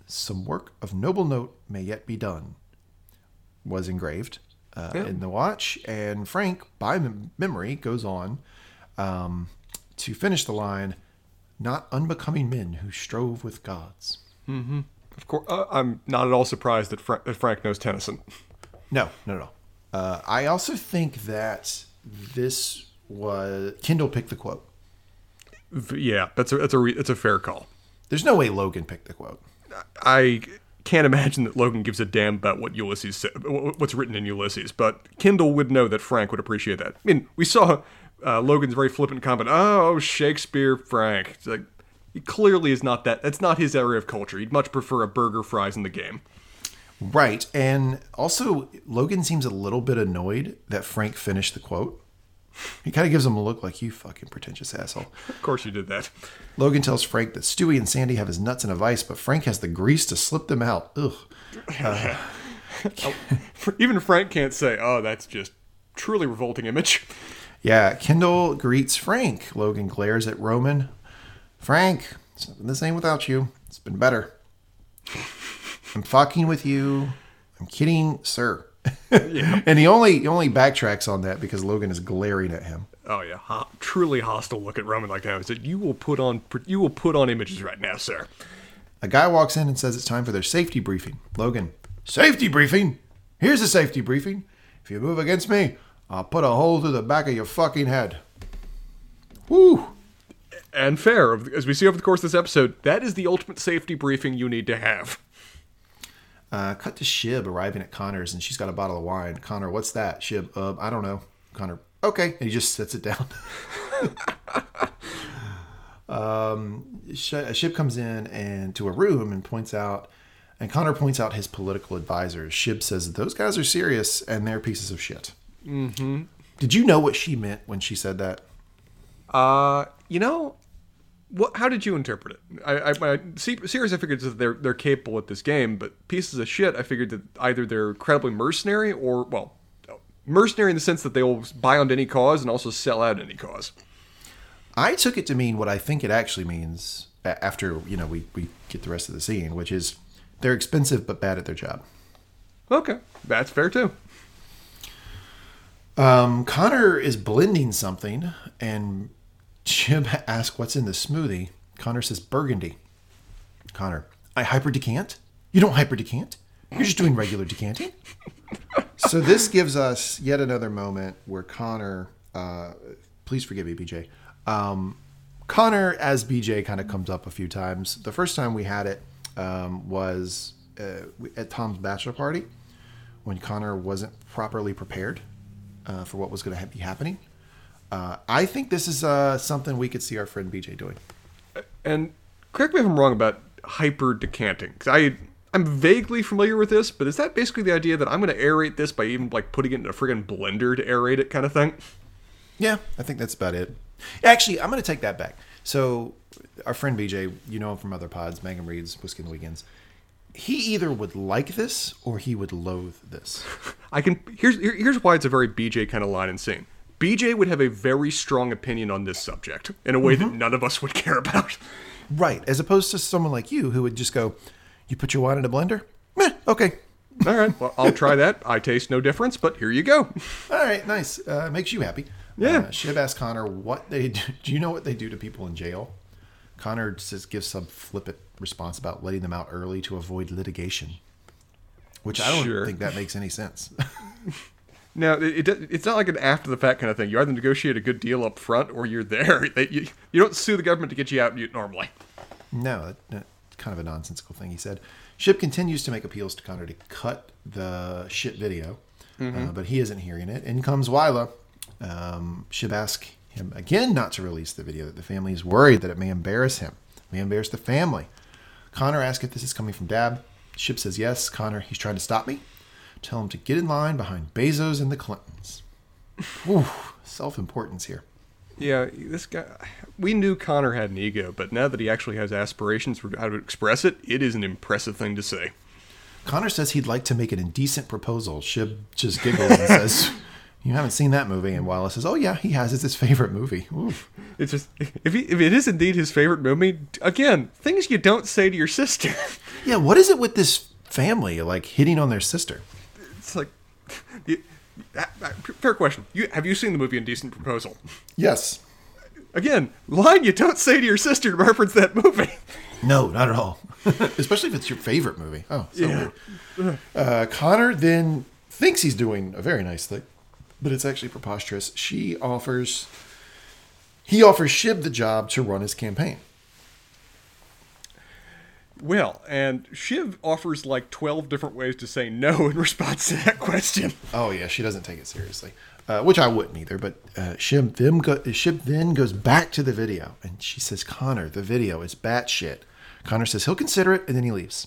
Some work of noble note may yet be done. Was engraved in the watch. And Frank, by memory, goes on to finish the line, not unbecoming men who strove with gods. Mm-hmm. Of course, I'm not at all surprised that Frank knows Tennyson. No. I also think that this was Kendall picked the quote. Yeah, that's a fair call. There's no way Logan picked the quote. I can't imagine that Logan gives a damn about what Ulysses said, what's written in Ulysses, but Kendall would know that Frank would appreciate that. I mean, we saw Logan's very flippant comment, oh, Shakespeare, Frank. It's like, he clearly is not that's not his area of culture. He'd much prefer a burger, fries, and the game. Right. And also, Logan seems a little bit annoyed that Frank finished the quote. He kind of gives him a look like, you fucking pretentious asshole. Of course you did that. Logan tells Frank that Stewie and Sandy have his nuts in a vice, but Frank has the grease to slip them out. Ugh. Even Frank can't say, oh, that's just truly revolting image. Yeah, Kendall greets Frank. Logan glares at Roman. Frank, it's not been the same without you. It's been better. I'm fucking with you. I'm kidding, sir. Yeah. And he only backtracks on that because Logan is glaring at him. Oh yeah, truly hostile look at Roman like that. He said, "You will put on images right now, sir." A guy walks in and says it's time for their safety briefing. Logan, safety briefing? Here's a safety briefing. If you move against me, I'll put a hole through the back of your fucking head. Woo! And fair, as we see over the course of this episode, that is the ultimate safety briefing you need to have. Cut to Shib arriving at Connor's, and she's got a bottle of wine. Connor, what's that? Shib, I don't know. Connor, okay. And he just sets it down. Shib comes in and to a room and Connor points out his political advisors. Shib says, those guys are serious, and they're pieces of shit. Mm-hmm. Did you know what she meant when she said that? How did you interpret it? I figured that they're capable at this game, but pieces of shit, I figured that either they're incredibly mercenary or, well, mercenary in the sense that they will buy onto any cause and also sell out any cause. I took it to mean what I think it actually means after, we get the rest of the scene, which is they're expensive but bad at their job. Okay, that's fair too. Connor is blending something, and Jim asks what's in the smoothie. Connor says burgundy. Connor, I hyperdecant? You don't hyperdecant. You're just doing regular decanting. So this gives us yet another moment where Connor, please forgive me, BJ, Connor as BJ kind of comes up a few times. The first time we had it was at Tom's bachelor party when Connor wasn't properly prepared for what was going to be happening. I think this is something we could see our friend BJ doing. And correct me if I'm wrong about hyper decanting. I'm vaguely familiar with this, but is that basically the idea that I'm going to aerate this by even like putting it in a friggin' blender to aerate it kind of thing? Yeah, I think that's about it. Actually, I'm going to take that back. So our friend BJ, you know him from other pods, Mangum Reads, Whiskey on the Weekends. He either would like this or he would loathe this. Here's why it's a very BJ kind of line and scene. BJ would have a very strong opinion on this subject in a way that none of us would care about. Right, as opposed to someone like you who would just go, you put your wine in a blender? Meh, okay. All right, well, I'll try that. I taste no difference, but here you go. All right, nice. Makes you happy. Yeah. Shiv asked Connor what they do. Do you know what they do to people in jail? Connor just gives some flippant response about letting them out early to avoid litigation, which I don't think that makes any sense. No, it's not like an after-the-fact kind of thing. You either negotiate a good deal up front or you're there. You don't sue the government to get you out normally. No, that's kind of a nonsensical thing he said. Shiv continues to make appeals to Connor to cut the shit video, but he isn't hearing it. In comes Wyla. Shiv asks him again not to release the video, that the family is worried that it may embarrass him. It may embarrass the family. Connor asks if this is coming from Dad. Shiv says yes. Connor, he's trying to stop me. Tell him to get in line behind Bezos and the Clintons. Ooh, self-importance here. Yeah, this guy... We knew Connor had an ego, but now that he actually has aspirations for how to express it, it is an impressive thing to say. Connor says he'd like to make an indecent proposal. Shiv just giggles and says, you haven't seen that movie. And Wallace says, oh yeah, he has. It's his favorite movie. Ooh. It's just... If it is indeed his favorite movie, again, things you don't say to your sister. Yeah, what is it with this family, like, hitting on their sister? It's like, fair question. Have you seen the movie Indecent Proposal? Yes. Again, line you don't say to your sister to reference that movie. No, not at all. Especially if it's your favorite movie. Oh, so weird. Connor then thinks he's doing a very nice thing, but it's actually preposterous. He offers Shiv the job to run his campaign. Well, and Shiv offers like 12 different ways to say no in response to that question. Oh, yeah, she doesn't take it seriously, which I wouldn't either. But Shiv then goes back to the video, and she says, Connor, the video is batshit. Connor says he'll consider it, and then he leaves.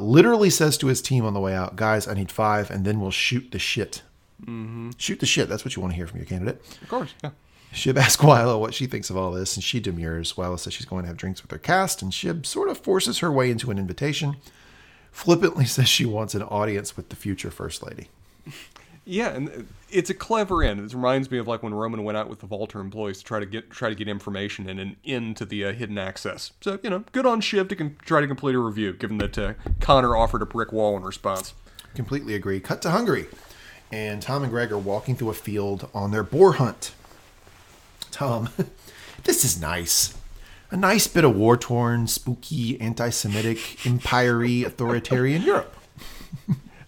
Literally says to his team on the way out, guys, I need 5, and then we'll shoot the shit. Mm-hmm. Shoot the shit. That's what you want to hear from your candidate. Of course, yeah. Shiv asks Wyla what she thinks of all this, and she demurs. Wyla says she's going to have drinks with her cast, and Shiv sort of forces her way into an invitation. Flippantly says she wants an audience with the future First Lady. Yeah, and it's a clever end. It reminds me of like when Roman went out with the Volter employees to try to get information and an end to the hidden access. So, you know, good on Shiv to try to complete a review, given that Connor offered a brick wall in response. Completely agree. Cut to Hungary, and Tom and Greg are walking through a field on their boar hunt. Tom, this is nice. A nice bit of war-torn, spooky, anti-Semitic, empire-y, authoritarian Europe.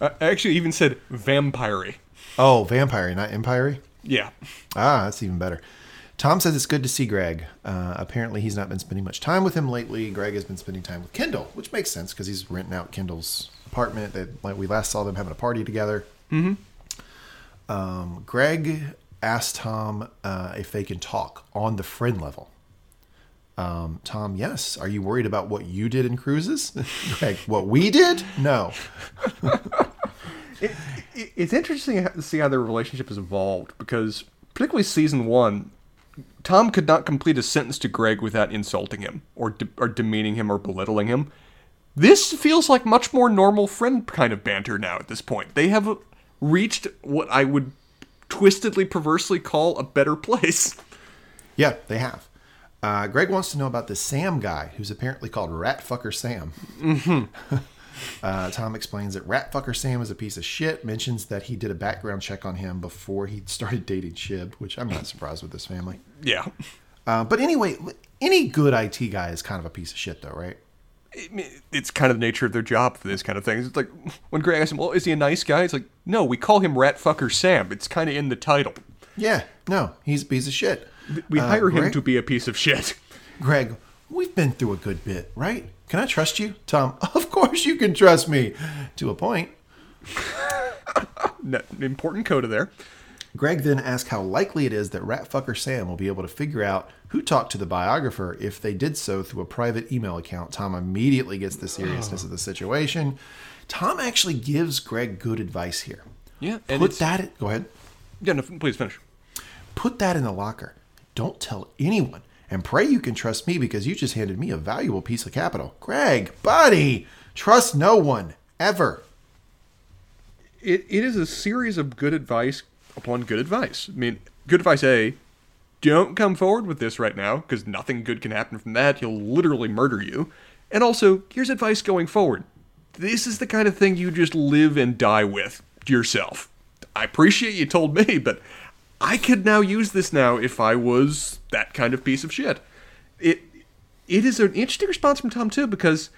I actually even said vampire-y. Oh, vampire-y, not empire-y? Yeah. Ah, that's even better. Tom says it's good to see Greg. Apparently he's not been spending much time with him lately. Greg has been spending time with Kendall, which makes sense because he's renting out Kendall's apartment. We last saw them having a party together. Mm-hmm. Greg... asked Tom if they can talk on the friend level. Tom, yes. Are you worried about what you did in cruises? Like, what we did? No. It's interesting to see how their relationship has evolved because, particularly season 1, Tom could not complete a sentence to Greg without insulting him or demeaning him or belittling him. This feels like much more normal friend kind of banter now at this point. They have reached what I would twistedly, perversely call a better place. Yeah, they have. Greg wants to know about this Sam guy, who's apparently called Ratfucker Sam. Mm-hmm. Tom explains that Ratfucker Sam is a piece of shit, mentions that he did a background check on him before he started dating Shiv, which I'm not surprised with this family. Yeah. But anyway, any good IT guy is kind of a piece of shit, though, right? It's kind of the nature of their job for this kind of thing. It's like when Greg asks him, well, is he a nice guy? It's like, no, we call him Ratfucker Sam. It's kind of in the title. Yeah, no, he's a piece of shit. We hire him to be a piece of shit. Greg, we've been through a good bit, right? Can I trust you? Tom, of course you can trust me. To a point. Important coda there. Greg then asks how likely it is that Ratfucker Sam will be able to figure out who talked to the biographer if they did so through a private email account. Tom immediately gets the seriousness of the situation. Tom actually gives Greg good advice here. Yeah. And go ahead. Yeah, no, please finish. Put that in the locker. Don't tell anyone. And pray you can trust me because you just handed me a valuable piece of capital. Greg, buddy, trust no one, ever. It is a series of good advice upon good advice. I mean, good advice A, don't come forward with this right now because nothing good can happen from that. He'll literally murder you. And also, here's advice going forward. This is the kind of thing you just live and die with yourself. I appreciate you told me, but I could now use this now if I was that kind of piece of shit. It is an interesting response from Tom, too, because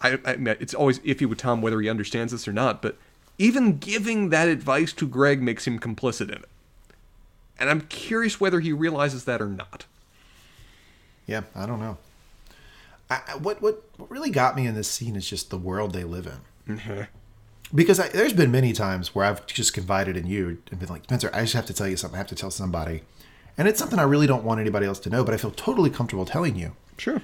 I it's always iffy with Tom whether he understands this or not, but even giving that advice to Greg makes him complicit in it. And I'm curious whether he realizes that or not. Yeah, I don't know. What really got me in this scene is just the world they live in. Mm-hmm. Because there's been many times where I've just confided in you and been like, Spencer, I just have to tell you something. I have to tell somebody. And it's something I really don't want anybody else to know, but I feel totally comfortable telling you. Sure.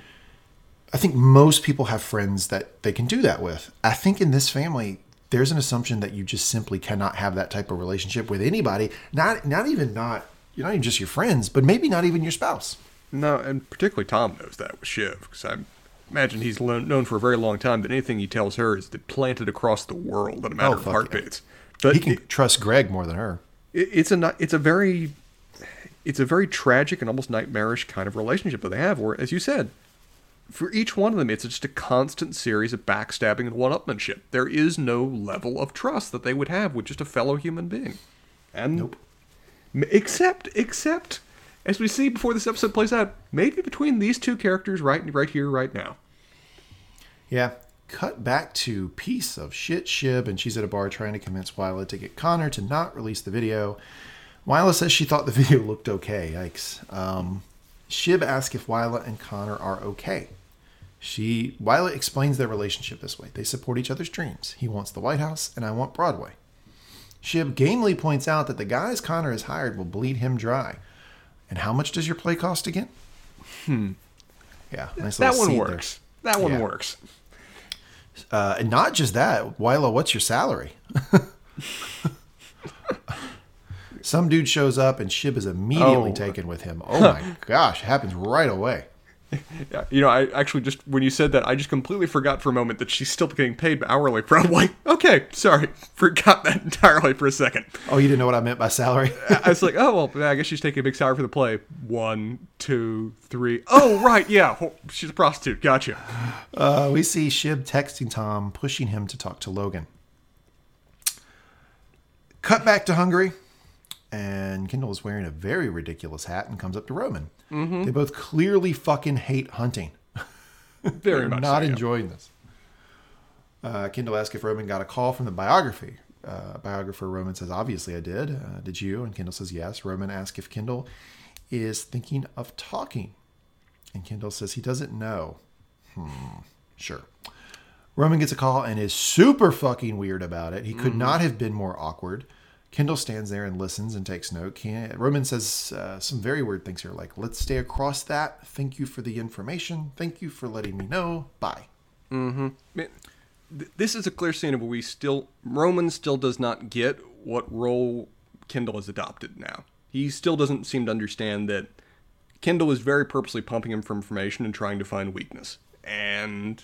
I think most people have friends that they can do that with. I think in this family, there's an assumption that you just simply cannot have that type of relationship with anybody. Not even just your friends, but maybe not even your spouse. No, and particularly Tom knows that with Shiv, because I'm... imagine he's known for a very long time that anything he tells her is planted across the world in a matter of heartbeats. But he can trust Greg more than her. It's a very tragic and almost nightmarish kind of relationship that they have, where, as you said, for each one of them, it's just a constant series of backstabbing and one-upmanship. There is no level of trust that they would have with just a fellow human being. And nope. Except. As we see before this episode plays out, maybe between these two characters right here, right now. Yeah. Cut back to piece of shit Shib, and she's at a bar trying to convince Wyla to get Connor to not release the video. Wyla says she thought the video looked okay. Yikes. Shib asks if Wyla and Connor are okay. Wyla explains their relationship this way. They support each other's dreams. He wants the White House, and I want Broadway. Shib gamely points out that the guys Connor has hired will bleed him dry. And how much does your play cost again? Yeah, nice little scene there. That one works. That one works. And not just that, Wyla, what's your salary? Some dude shows up and Shib is immediately taken with him. Oh my gosh, it happens right away. Yeah, I actually just, when you said that, I just completely forgot for a moment that she's still getting paid hourly, probably. Okay, sorry. Forgot that entirely for a second. Oh, you didn't know what I meant by salary? I was like, I guess she's taking a big salary for the play. 1, 2, 3. Oh, right, yeah. She's a prostitute. Gotcha. We see Shib texting Tom, pushing him to talk to Logan. Cut back to Hungary. And Kendall is wearing a very ridiculous hat and comes up to Roman. Mm-hmm. They both clearly fucking hate hunting. Very much not so, enjoying this. Kendall asks if Roman got a call from the biography. Biographer Roman says, obviously I did. Did you? And Kendall says, yes. Roman asks if Kendall is thinking of talking. And Kendall says he doesn't know. Sure. Roman gets a call and is super fucking weird about it. He could not have been more awkward. Kendall stands there and listens and takes note. Roman says some very weird things here, like, let's stay across that. Thank you for the information. Thank you for letting me know. Bye. Mm-hmm. Man, this is a clear scene of where Roman still does not get what role Kendall has adopted now. He still doesn't seem to understand that Kendall is very purposely pumping him for information and trying to find weakness. And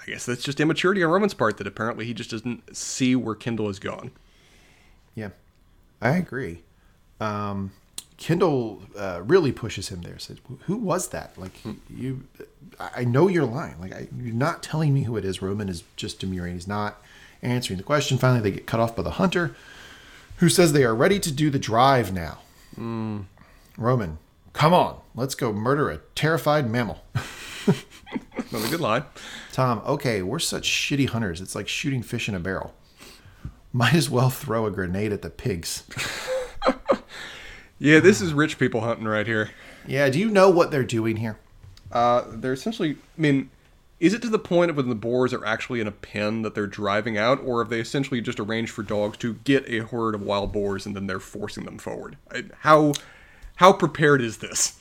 I guess that's just immaturity on Roman's part, that apparently he just doesn't see where Kendall has gone. Yeah, I agree. Kendall really pushes him there. Says, "Who was that? Like, you? I know you're lying. Like, you're not telling me who it is." Roman is just demurring. He's not answering the question. Finally, they get cut off by the hunter, who says they are ready to do the drive now. Roman, come on, let's go murder a terrified mammal. Another good line. Tom, okay, we're such shitty hunters. It's like shooting fish in a barrel. Might as well throw a grenade at the pigs. Yeah, this is rich people hunting right here. Yeah, do you know what they're doing here? They're essentially, I mean, is it to the point of when the boars are actually in a pen that they're driving out, or have they essentially just arranged for dogs to get a herd of wild boars and then they're forcing them forward? How prepared is this?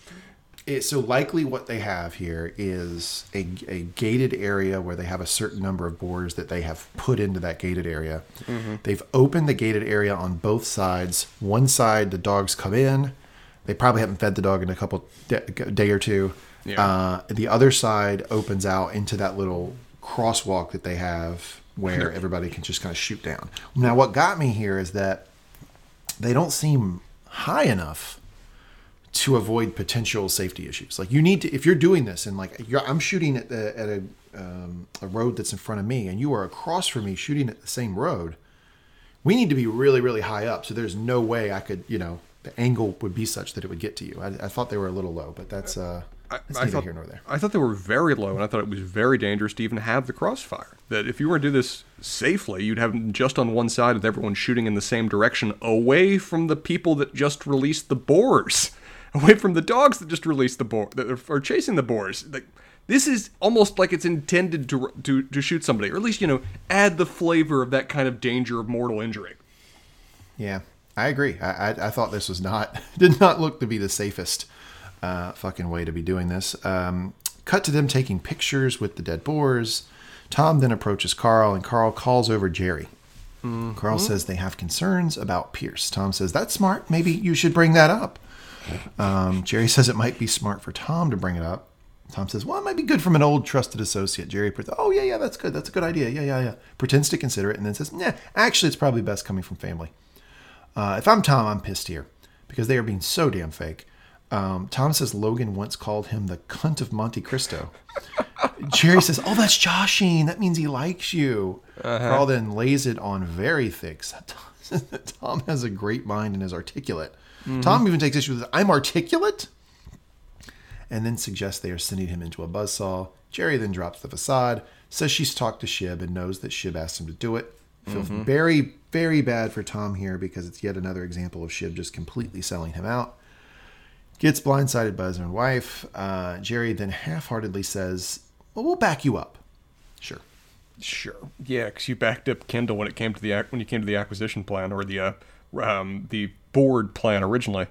So likely what they have here is a gated area where they have a certain number of boars that they have put into that gated area. Mm-hmm. They've opened the gated area on both sides. One side, the dogs come in. They probably haven't fed the dog in a couple day or two. Yeah. The other side opens out into that little crosswalk that they have where everybody can just kind of shoot down. Now, what got me here is that they don't seem high enough to avoid potential safety issues. Like, you need to, if you're doing this and like I'm shooting at a road that's in front of me and you are across from me shooting at the same road, we need to be really, really high up. So there's no way I could, the angle would be such that it would get to you. I thought they were a little low, but that's neither here nor there. I thought they were very low, and I thought it was very dangerous to even have the crossfire. That if you were to do this safely, you'd have just on one side with everyone shooting in the same direction away from the people that just released the boars. Away from the dogs that just released the boar, that are chasing the boars. Like, this is almost like it's intended to shoot somebody, or at least add the flavor of that kind of danger of mortal injury. Yeah, I agree. I thought this was did not look to be the safest fucking way to be doing this. Cut to them taking pictures with the dead boars. Tom then approaches Carl, and Carl calls over Jerry. Mm-hmm. Carl says they have concerns about Pierce. Tom says that's smart. Maybe you should bring that up. Jerry says it might be smart for Tom to bring it up. Tom says, well, it might be good from an old trusted associate. Jerry, oh, yeah, that's good. That's a good idea. Yeah. Pretends to consider it and then says, nah, actually, it's probably best coming from family. If I'm Tom, I'm pissed here because they are being so damn fake. Tom says Logan once called him the cunt of Monte Cristo. Jerry says, oh, that's joshing. That means he likes you. Uh-huh. Carl then lays it on very thick. Tom has a great mind and is articulate. Mm-hmm. Tom even takes issue with, I'm articulate? And then suggests they are sending him into a buzzsaw. Jerry then drops the facade, says she's talked to Shib and knows that Shib asked him to do it. Feels very, very bad for Tom here because it's yet another example of Shib just completely selling him out. Gets blindsided by his own wife. Jerry then half-heartedly says, well, we'll back you up. Sure. Yeah, because you backed up Kendall when you came to the acquisition plan or the board plan originally,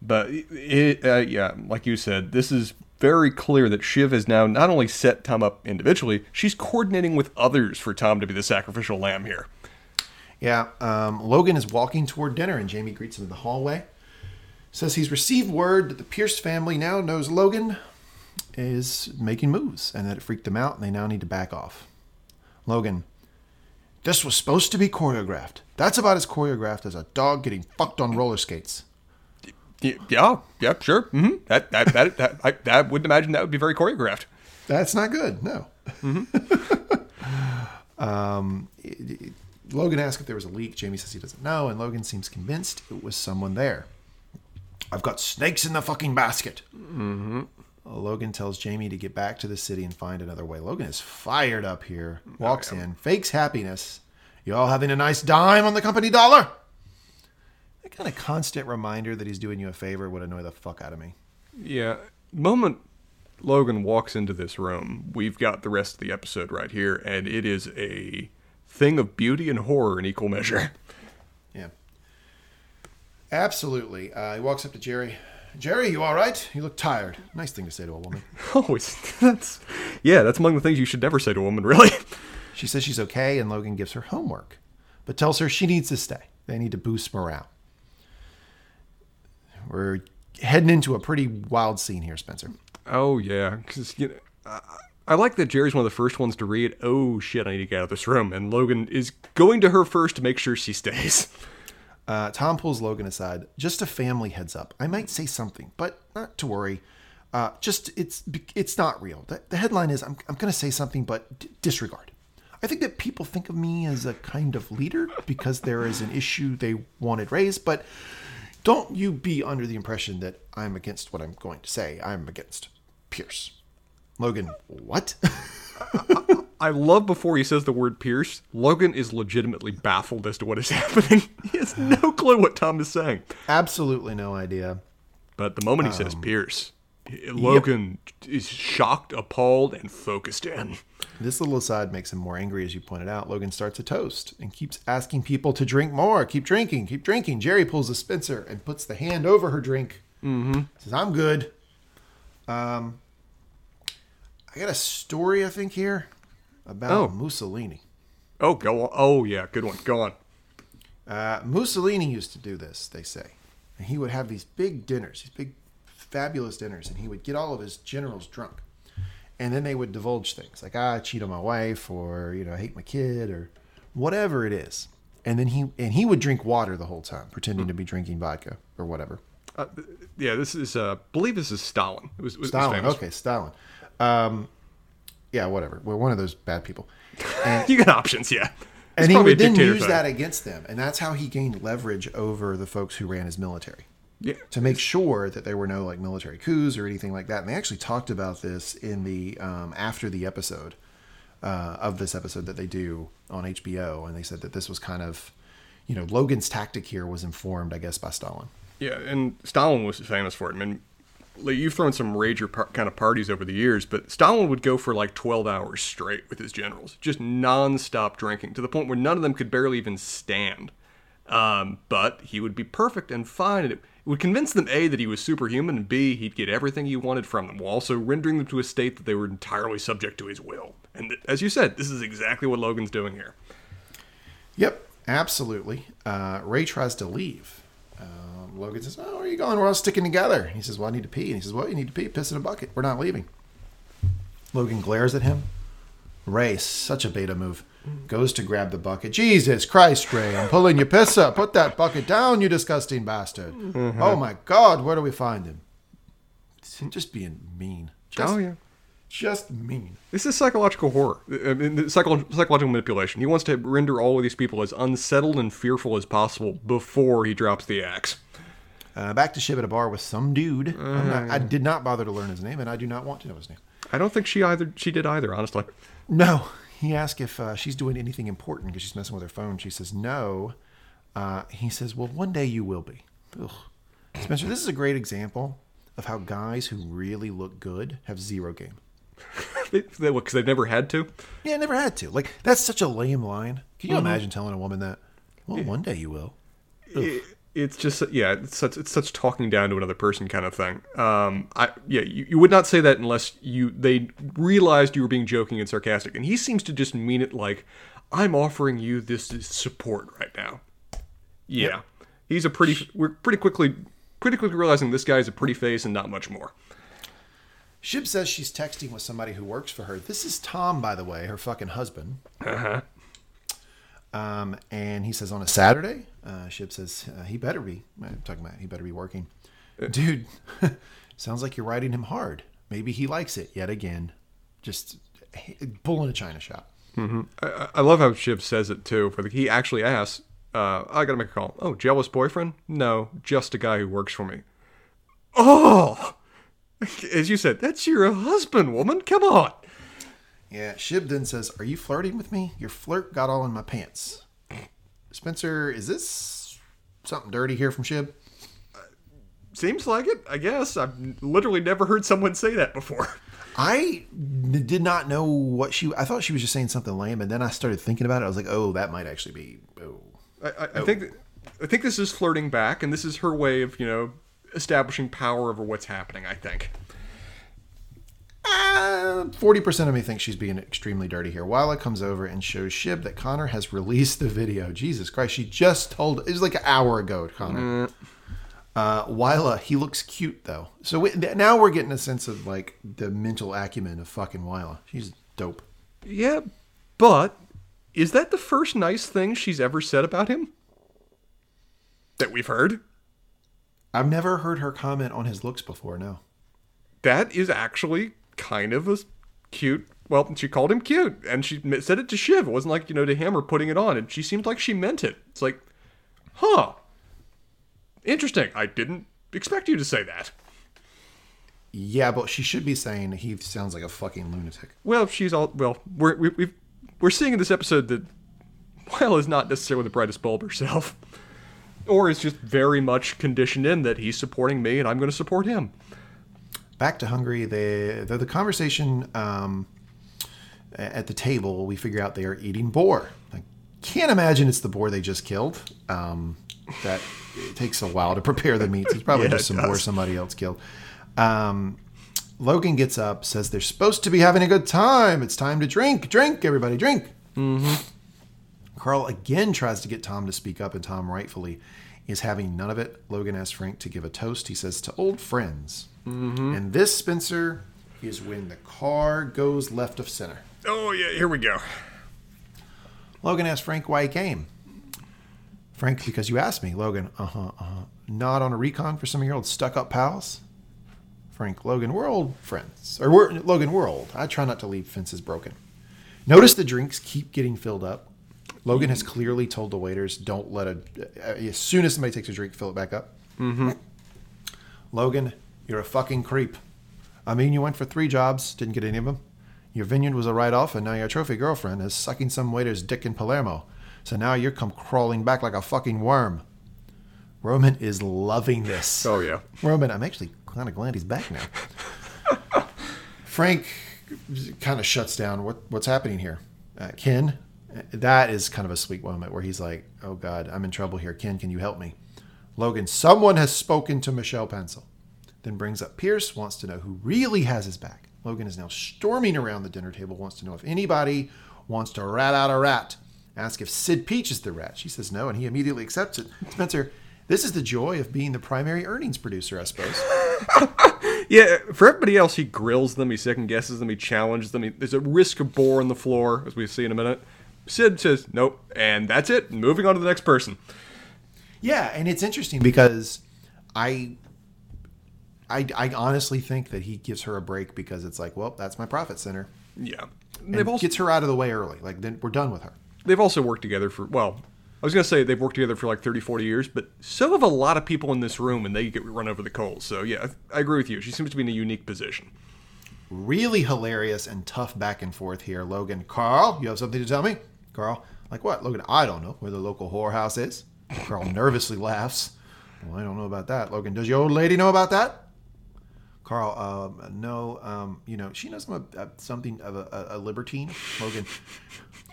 but like you said, this is very clear that Shiv has now not only set Tom up individually, she's coordinating with others for Tom to be the sacrificial lamb here. Yeah, Logan is walking toward dinner and Jamie greets him in the hallway. Says he's received word that the Pierce family now knows Logan is making moves and that it freaked them out and they now need to back off. Logan, this was supposed to be choreographed. That's about as choreographed as a dog getting fucked on roller skates. Yeah, sure. Mm-hmm. I wouldn't imagine that would be very choreographed. That's not good, no. Mm-hmm. Logan asks if there was a leak. Jamie says he doesn't know, and Logan seems convinced it was someone there. I've got snakes in the fucking basket. Mm-hmm. Logan tells Jamie to get back to the city and find another way. Logan is fired up here, walks in, fakes happiness. Y'all having a nice dime on the company dollar? That kind of constant reminder that he's doing you a favor would annoy the fuck out of me. Yeah. Moment Logan walks into this room, we've got the rest of the episode right here, and it is a thing of beauty and horror in equal measure. Yeah. Absolutely. He walks up to Jerry. Jerry, you all right? You look tired. Nice thing to say to a woman. Oh, that's among the things you should never say to a woman, really. She says she's okay, and Logan gives her homework, but tells her she needs to stay. They need to boost morale. We're heading into a pretty wild scene here, Spencer. Oh, yeah. Because I like that Jerry's one of the first ones to read, oh, shit, I need to get out of this room. And Logan is going to her first to make sure she stays. Tom pulls Logan aside. Just a family heads up. I might say something, but not to worry. It's not real. The headline is, I'm going to say something, but disregard. I think that people think of me as a kind of leader because there is an issue they wanted raised, but don't you be under the impression that I'm against what I'm going to say. I'm against Pierce. Logan, what? I love before he says the word Pierce, Logan is legitimately baffled as to what is happening. He has no clue what Tom is saying. Absolutely no idea. But the moment he says Pierce, Logan is shocked, appalled, and focused in. This little aside makes him more angry, as you pointed out. Logan starts a toast and keeps asking people to drink more. Keep drinking, keep drinking. Jerry pulls a Spencer and puts the hand over her drink. Mm-hmm. Says, I'm good. I got a story, I think, here about Mussolini. Oh, go on. Oh, yeah, good one. Go on. Mussolini used to do this, they say. And he would have these big dinners, these big fabulous dinners, and he would get all of his generals drunk. And then they would divulge things like, I cheat on my wife, or, I hate my kid, or whatever it is. And then he would drink water the whole time, pretending to be drinking vodka or whatever. This is, I believe this is Stalin. It was Stalin. Okay, Stalin. Whatever. We're one of those bad people. And, you got options, yeah. It's and he would then use that against them. And that's how he gained leverage over the folks who ran his military. Yeah. To make sure that there were no military coups or anything like that. And they actually talked about this in the after the episode of this episode that they do on HBO. And they said that this was kind of, Logan's tactic here was informed, I guess, by Stalin. Yeah, and Stalin was famous for it. I mean, you've thrown some rager kind of parties over the years, but Stalin would go for 12 hours straight with his generals, just nonstop drinking, to the point where none of them could barely even stand. But he would be perfect and fine, and it would convince them, A, that he was superhuman, and B, he'd get everything he wanted from them, while also rendering them to a state that they were entirely subject to his will. And as you said, this is exactly what Logan's doing here. Yep, absolutely. Ray tries to leave. Logan says, where are you going? We're all sticking together. He says, well, I need to pee. And he says, well, you need to pee. Piss in a bucket. We're not leaving. Logan glares at him. Ray, such a beta move, goes to grab the bucket. Jesus Christ, Ray, I'm pulling your piss up. Put that bucket down, you disgusting bastard. Mm-hmm. Oh, my God, where do we find him? Just being mean. Just mean. This is psychological horror. I mean, psychological manipulation. He wants to render all of these people as unsettled and fearful as possible before he drops the axe. Back to ship at a bar with some dude. I did not bother to learn his name, and I do not want to know his name. I don't think she did either, honestly. No. He asked if she's doing anything important because she's messing with her phone. She says no. He says, well, one day you will be. Ugh. Spencer, this is a great example of how guys who really look good have zero game. Because they've never had to? Yeah, never had to. That's such a lame line. Can you imagine telling a woman that? Well, one day you will. It's just, it's such talking down to another person kind of thing. You would not say that unless they realized you were being joking and sarcastic. And he seems to just mean it like, I'm offering you this support right now. Yeah. Yep. He's we're pretty quickly realizing this guy is a pretty face and not much more. Shib says she's texting with somebody who works for her. This is Tom, by the way, her fucking husband. Uh-huh. And he says on a Saturday. Shib says, he better be. I'm talking about he better be working. Dude, sounds like you're riding him hard. Maybe he likes it yet again. Just pulling a China shop. Mm-hmm. I love how Shib says it, too. For he actually asks, I got to make a call. Oh, jealous boyfriend? No, just a guy who works for me. Oh! As you said, that's your husband, woman. Come on. Yeah, Shib then says, are you flirting with me? Your flirt got all in my pants. Spencer, is this something dirty here from Shib? Seems like it, I guess. I've literally never heard someone say that before. I did not know what I thought she was just saying something lame, and then I started thinking about it. I was like, oh, that might actually be... I think this is flirting back, and this is her way of, establishing power over what's happening, I think. 40% of me thinks she's being extremely dirty here. Wyla comes over and shows Shib that Connor has released the video. Jesus Christ, she just told... It was like an hour ago, Connor. Wyla, he looks cute, though. So now we're getting a sense of, the mental acumen of fucking Wyla. She's dope. Yeah, but is that the first nice thing she's ever said about him? That we've heard? I've never heard her comment on his looks before, no. That is actually kind of a cute... Well, she called him cute, and she said it to Shib. It wasn't like, to him or putting it on, and she seemed like she meant it. It's like, huh. Interesting. I didn't expect you to say that. Yeah, but she should be saying he sounds like a fucking lunatic. Well, we're seeing in this episode that Lyle is not necessarily the brightest bulb herself, or is just very much conditioned in that he's supporting me and I'm going to support him. Back to Hungary, the conversation at the table, we figure out they are eating boar. I can't imagine it's the boar they just killed. That it takes a while to prepare the meats. It's probably just some boar somebody else killed. Logan gets up, says they're supposed to be having a good time. It's time to drink. Drink, everybody, drink. Mm-hmm. Carl again tries to get Tom to speak up, and Tom rightfully is having none of it. Logan asks Frank to give a toast. He says, to old friends. Mm-hmm. And this, Spencer, is when the car goes left of center. Oh, yeah, here we go. Logan asks Frank why he came. Frank, because you asked me. Logan, Not on a recon for some of your old stuck-up pals? Frank, Logan, we're old friends. We're old. I try not to leave fences broken. Notice the drinks keep getting filled up. Logan has clearly told the waiters, don't let as soon as somebody takes a drink, fill it back up. Mm-hmm. Logan, you're a fucking creep. I mean, you went for 3 jobs, didn't get any of them. Your vineyard was a write-off, and now your trophy girlfriend is sucking some waiter's dick in Palermo. So now you're come crawling back like a fucking worm. Roman is loving this. Oh, yeah. Roman, I'm actually kind of glad he's back now. Frank kind of shuts down. What's happening here? Ken? That is kind of a sweet moment where he's like, oh, God, I'm in trouble here. Ken, can you help me? Logan, someone has spoken to Michelle Pencil. Then brings up Pierce, wants to know who really has his back. Logan is now storming around the dinner table, wants to know if anybody wants to rat out a rat. Ask if Sid Peach is the rat. She says no, and he immediately accepts it. Spencer, this is the joy of being the primary earnings producer, I suppose. Yeah, for everybody else, he grills them, he second-guesses them, he challenges them. There's a risk of boar on the floor, as we see in a minute. Sid says, nope, and that's it. Moving on to the next person. Yeah, and it's interesting because I honestly think that he gives her a break because it's like, well, that's my profit center. Yeah. And gets her out of the way early. Like, then we're done with her. They've also worked together for, well, I was going to say they've worked together for like 30, 40 years, but so have a lot of people in this room, and they get run over the coals. So, yeah, I agree with you. She seems to be in a unique position. Really hilarious and tough back and forth here. Logan, Carl, you have something to tell me? Carl, like what? Logan, I don't know where the local whorehouse is. Carl nervously laughs. Well, I don't know about that. Logan, does your old lady know about that? Carl, she knows I'm something of a libertine. Logan,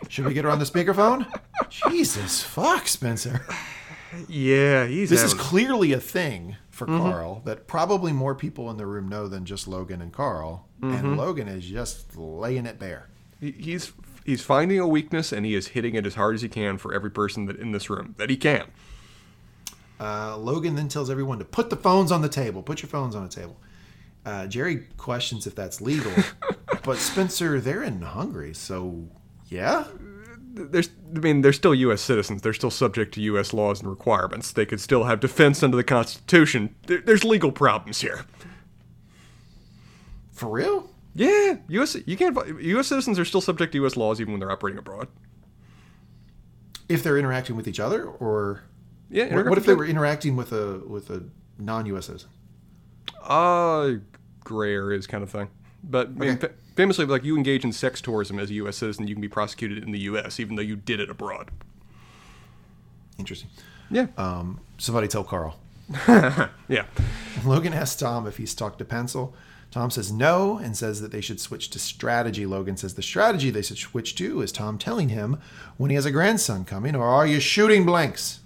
should we get her on the speakerphone? Jesus fuck, Spencer. Yeah, this is clearly a thing for Carl that probably more people in the room know than just Logan and Carl. Mm-hmm. And Logan is just laying it bare. He's finding a weakness, and he is hitting it as hard as he can for every person that in this room that he can. Logan then tells everyone to put the phones on the table. Put your phones on the table. Jerry questions if that's legal, but Spencer, they're in Hungary, so yeah. They're still U.S. citizens. They're still subject to U.S. laws and requirements. They could still have defense under the Constitution. There's legal problems here. For real? Yeah, U.S. citizens are still subject to U.S. laws even when they're operating abroad. If they're interacting with each other, or yeah, what if they were interacting with a non-U.S. citizen? Gray areas kind of thing. But okay. I mean, famously, like, you engage in sex tourism as a U.S. citizen, you can be prosecuted in the U.S. even though you did it abroad. Interesting. Yeah. Somebody tell Carl. Yeah. Logan asks Tom if he's talked to Pencil. Tom says no and says that they should switch to strategy. Logan says the strategy they should switch to is Tom telling him when he has a grandson coming, or are you shooting blanks?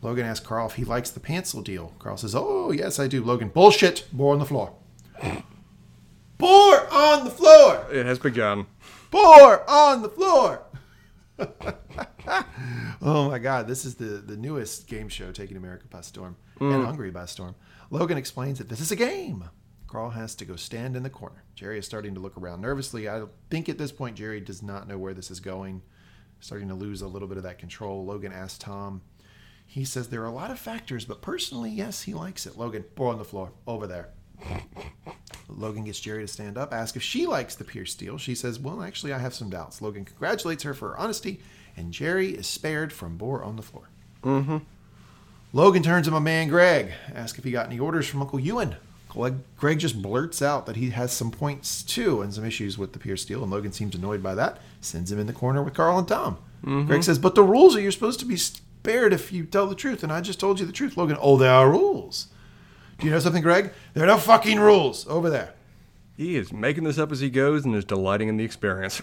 Logan asks Carl if he likes the pencil deal. Carl says, oh, yes, I do. Logan, bullshit. Boar on the floor. Boar on the floor. It has begun. Boar on the floor. Oh, my God. This is the newest game show taking America by storm and Hungary by storm. Logan explains that this is a game. Carl has to go stand in the corner. Jerry is starting to look around nervously. I think at this point, Jerry does not know where this is going. Starting to lose a little bit of that control. Logan asks Tom. He says there are a lot of factors, but personally, yes, he likes it. Logan, boar on the floor, over there. Logan gets Jerry to stand up, asks if she likes the Pierce deal. She says, well, actually, I have some doubts. Logan congratulates her for her honesty, and Jerry is spared from boar on the floor. Mm-hmm. Logan turns to my man Greg, asks if he got any orders from Uncle Ewan. Greg just blurts out that he has some points too and some issues with the Pierce deal, and Logan seems annoyed by that, sends him in the corner with Carl and Tom. Mm-hmm. Greg says, but the rules are you're supposed to be spared if you tell the truth, and I just told you the truth, Logan. Oh, there are rules. Do you know something, Greg? There are no fucking rules over there. He is making this up as he goes and is delighting in the experience.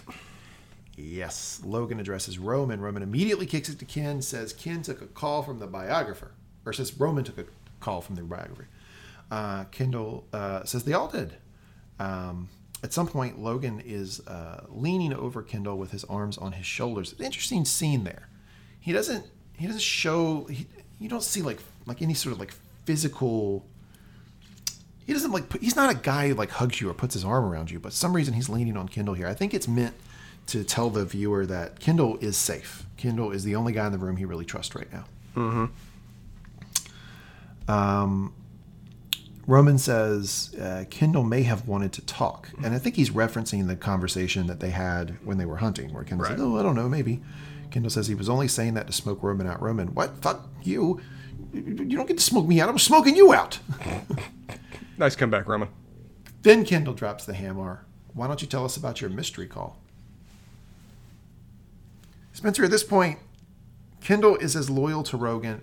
Yes. Logan addresses Roman. Roman immediately kicks it to Ken, says Ken took a call from the biographer. Or says Roman took a call from the biographer. Kendall says they all did. At some point, Logan is leaning over Kendall with his arms on his shoulders. An interesting scene there. He doesn't show... You don't see like any sort of like physical... He doesn't he's not a guy who hugs you or puts his arm around you, but for some reason he's leaning on Kendall here. I think it's meant to tell the viewer that Kendall is safe. Kendall is the only guy in the room he really trusts right now. Mm-hmm. Roman says Kendall may have wanted to talk, and I think he's referencing the conversation that they had when they were hunting, where Kendall said, "Oh, I don't know, maybe." Kendall says he was only saying that to smoke Roman out. Roman, what? Fuck you! You don't get to smoke me out. I'm smoking you out. Nice comeback, Roman. Then Kendall drops the hammer. Why don't you tell us about your mystery call? Spencer, at this point, Kendall is as loyal to Logan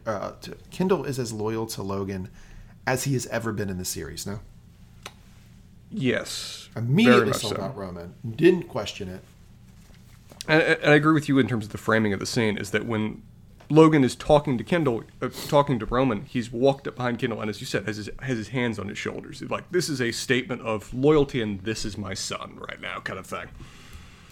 as he has ever been in the series, no? Yes. Immediately sold out Roman. Didn't question it. And I agree with you in terms of the framing of the scene, is that when Logan is talking to Kendall, talking to Roman, he's walked up behind Kendall and, as you said, has his hands on his shoulders. Like, this is a statement of loyalty and this is my son right now kind of thing.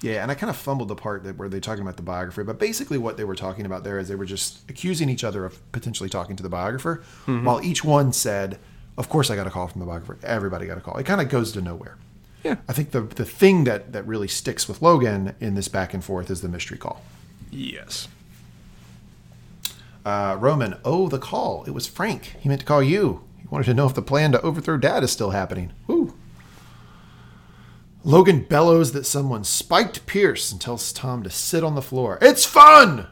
Yeah, and I kind of fumbled the part where they're talking about the biographer, but basically what they were talking about there is they were just accusing each other of potentially talking to the biographer, mm-hmm. while each one said, of course I got a call from the biographer. Everybody got a call. It kind of goes to nowhere. Yeah. I think the thing that really sticks with Logan in this back and forth is the mystery call. Yes. Roman, the call. It was Frank. He meant to call you. He wanted to know if the plan to overthrow Dad is still happening. Woo. Logan bellows that someone spiked Pierce and tells Tom to sit on the floor. It's fun!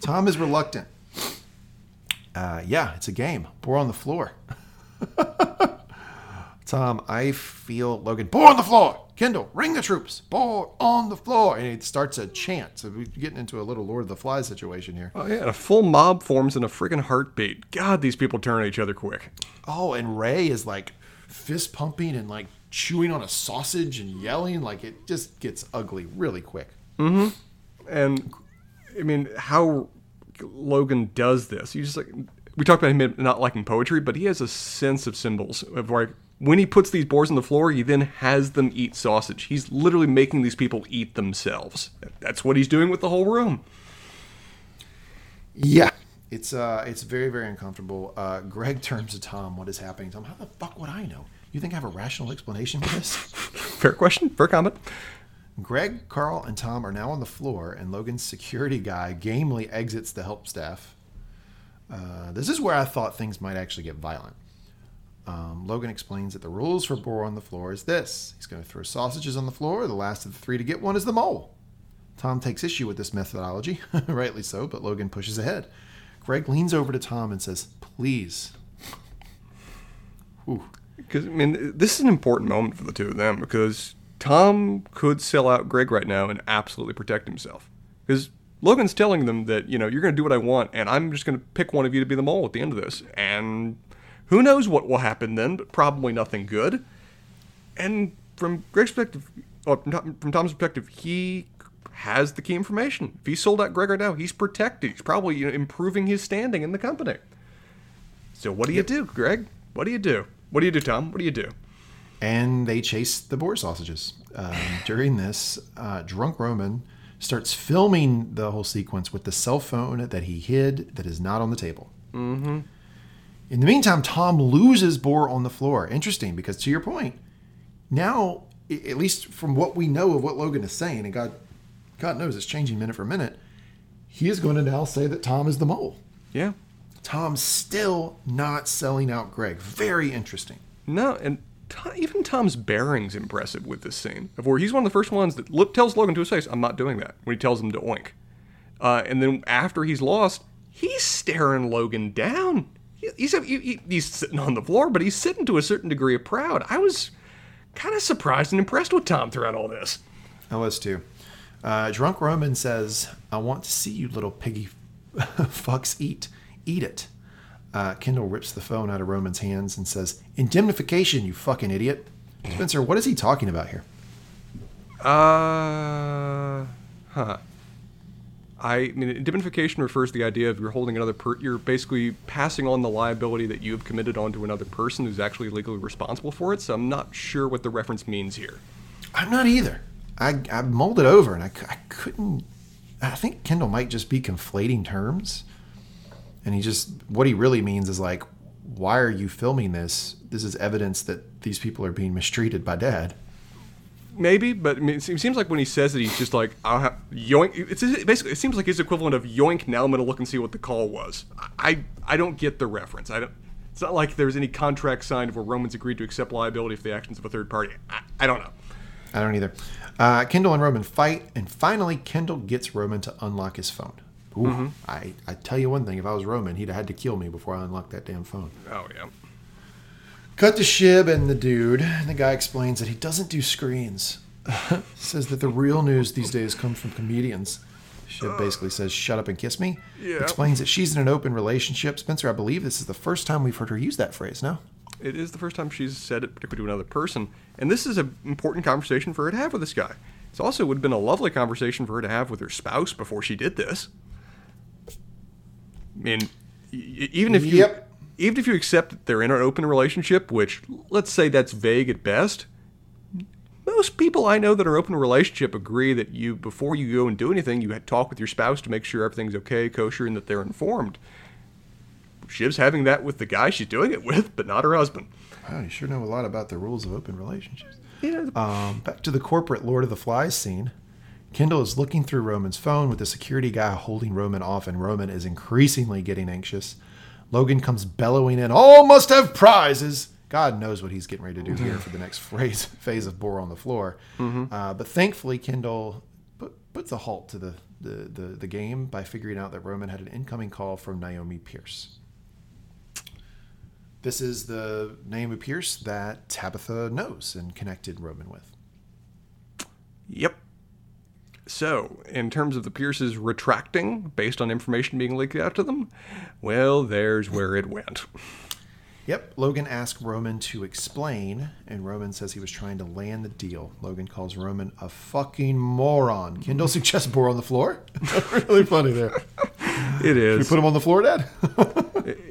Tom is reluctant. Yeah, it's a game. Bore on the floor. Tom, I feel Logan. Bore on the floor! Kendall, ring the troops. Ball on the floor. And it starts a chant. So we're getting into a little Lord of the Flies situation here. Oh, yeah. A full mob forms in a freaking heartbeat. God, these people turn on each other quick. Oh, and Ray is fist pumping and chewing on a sausage and yelling. It just gets ugly really quick. Mm-hmm. And, I mean, how Logan does this. You just we talked about him not liking poetry, but he has a sense of symbols of when he puts these boars on the floor, he then has them eat sausage. He's literally making these people eat themselves. That's what he's doing with the whole room. Yeah. It's very, very uncomfortable. Greg turns to Tom. What is happening? Tom, how the fuck would I know? You think I have a rational explanation for this? Fair question. Fair comment. Greg, Carl, and Tom are now on the floor, and Logan's security guy gamely exits the help staff. This is where I thought things might actually get violent. Logan explains that the rules for bore on the floor is this. He's going to throw sausages on the floor. The last of the three to get one is the mole. Tom takes issue with this methodology, rightly so, but Logan pushes ahead. Greg leans over to Tom and says, please. Because, this is an important moment for the two of them, because Tom could sell out Greg right now and absolutely protect himself. Because Logan's telling them that, you're going to do what I want, and I'm just going to pick one of you to be the mole at the end of this. And... who knows what will happen then, but probably nothing good. And from Greg's perspective, or from Tom's perspective, he has the key information. If he sold out Greg right now, he's protected. He's probably improving his standing in the company. So what do you do, Greg? What do you do? What do you do, Tom? What do you do? And they chase the boar sausages. During this, drunk Roman starts filming the whole sequence with the cell phone that he hid that is not on the table. Mm-hmm. In the meantime, Tom loses boar on the floor. Interesting, because to your point, now, at least from what we know of what Logan is saying, and God knows it's changing minute for minute, he is going to now say that Tom is the mole. Yeah. Tom's still not selling out Greg. Very interesting. No, and even Tom's bearing's impressive with this scene, of where he's one of the first ones that tells Logan to his face, I'm not doing that, when he tells him to oink. And then after he's lost, he's staring Logan down. He's sitting on the floor, but he's sitting to a certain degree of proud. I was kind of surprised and impressed with Tom throughout all this. I was too. Drunk Roman says, I want to see you little piggy fucks eat. Eat it. Kendall rips the phone out of Roman's hands and says, indemnification, you fucking idiot. Spencer, what is he talking about here? I mean, indemnification refers to the idea of you're holding another you're basically passing on the liability that you have committed onto another person who's actually legally responsible for it. So I'm not sure what the reference means here. I'm not either. I mulled it over and I couldn't. I think Kendall might just be conflating terms. And he just, what he really means is like, why are you filming this? This is evidence that these people are being mistreated by Dad. Maybe, but I mean, it seems like when he says it, he's just like, I'll have yoink. It's basically, it seems like his equivalent of yoink. Now I'm going to look and see what the call was. I don't get the reference. It's not like there's any contract signed where Romans agreed to accept liability for the actions of a third party. I don't know. I don't either. Kendall and Roman fight, and finally Kendall gets Roman to unlock his phone. Ooh, mm-hmm. I tell you one thing, if I was Roman, he'd have had to kill me before I unlocked that damn phone. Oh, yeah. Cut to Shib and the dude. And the guy explains that he doesn't do screens. Says that the real news these days comes from comedians. Shib basically says, shut up and kiss me. Yeah. Explains that she's in an open relationship. Spencer, I believe this is the first time we've heard her use that phrase, no? It is the first time she's said it, particularly to another person. And this is an important conversation for her to have with this guy. It also would have been a lovely conversation for her to have with her spouse before she did this. I mean, even if you accept that they're in an open relationship, which let's say that's vague at best, most people I know that are open in a relationship agree that you, before you go and do anything, you had to talk with your spouse to make sure everything's okay, kosher, and that they're informed. Shib's having that with the guy she's doing it with, but not her husband. Wow, you sure know a lot about the rules of open relationships. Yeah. Back to the corporate Lord of the Flies scene. Kendall is looking through Roman's phone with the security guy holding Roman off, and Roman is increasingly getting anxious. Logan comes bellowing in, all must have prizes. God knows what he's getting ready to do here for the next phase of Bore on the Floor. Mm-hmm. But thankfully, Kendall puts a halt to the game by figuring out that Roman had an incoming call from Naomi Pierce. This is the Naomi Pierce that Tabitha knows and connected Roman with. Yep. So, in terms of the Pierces retracting based on information being leaked out to them, well, there's where it went. Yep. Logan asked Roman to explain, and Roman says he was trying to land the deal. Logan calls Roman a fucking moron. Kendall suggests Bore on the Floor. Really funny there. It is. Should we put him on the floor, Dad?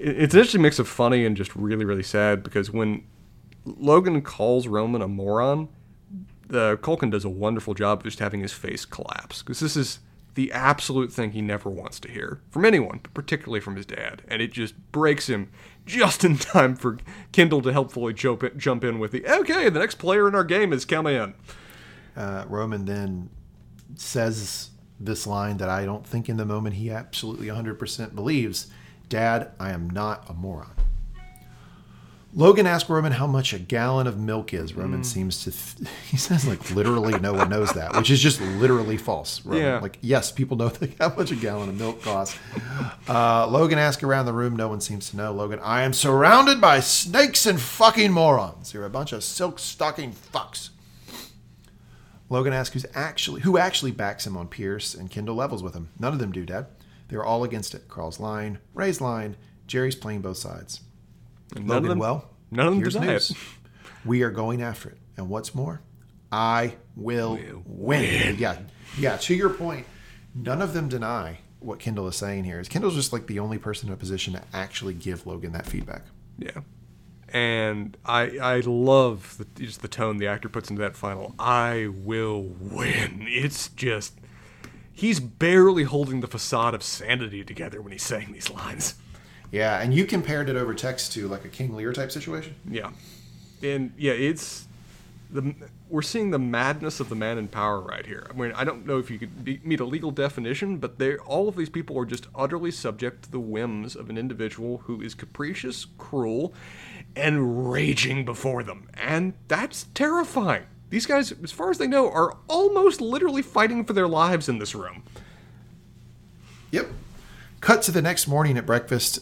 It's an interesting mix of funny and just really, really sad, because when Logan calls Roman a moron, Culkin does a wonderful job of just having his face collapse, because this is the absolute thing he never wants to hear from anyone, but particularly from his dad. And it just breaks him just in time for Kendall to helpfully jump in with the, okay, the next player in our game is come in. Roman then says this line that I don't think in the moment he absolutely 100% believes. Dad, I am not a moron. Logan asked Roman how much a gallon of milk is. Roman seems to... he says, like, literally no one knows that, which is just literally false. Roman. Yeah. Like, yes, people know how much a gallon of milk costs. Logan asked around the room. No one seems to know. Logan, I am surrounded by snakes and fucking morons. You're a bunch of silk-stocking fucks. Logan asks who actually backs him on Pierce, and Kendall levels with him. None of them do, Dad. They're all against it. Carl's lying, Ray's lying, Jerry's playing both sides. And Logan, none of them here's news. It. We are going after it. And what's more, I will win. Yeah, to your point, none of them deny what Kendall is saying here. Kendall's just like the only person in a position to actually give Logan that feedback. Yeah. And I love just the tone the actor puts into that final, I will win. It's just, he's barely holding the facade of sanity together when he's saying these lines. Yeah, and you compared it over text to like a King Lear type situation. Yeah. And yeah, we're seeing the madness of the man in power right here. I mean, I don't know if you could meet a legal definition, but all of these people are just utterly subject to the whims of an individual who is capricious, cruel, and raging before them. And that's terrifying. These guys, as far as they know, are almost literally fighting for their lives in this room. Yep. Cut to the next morning at breakfast.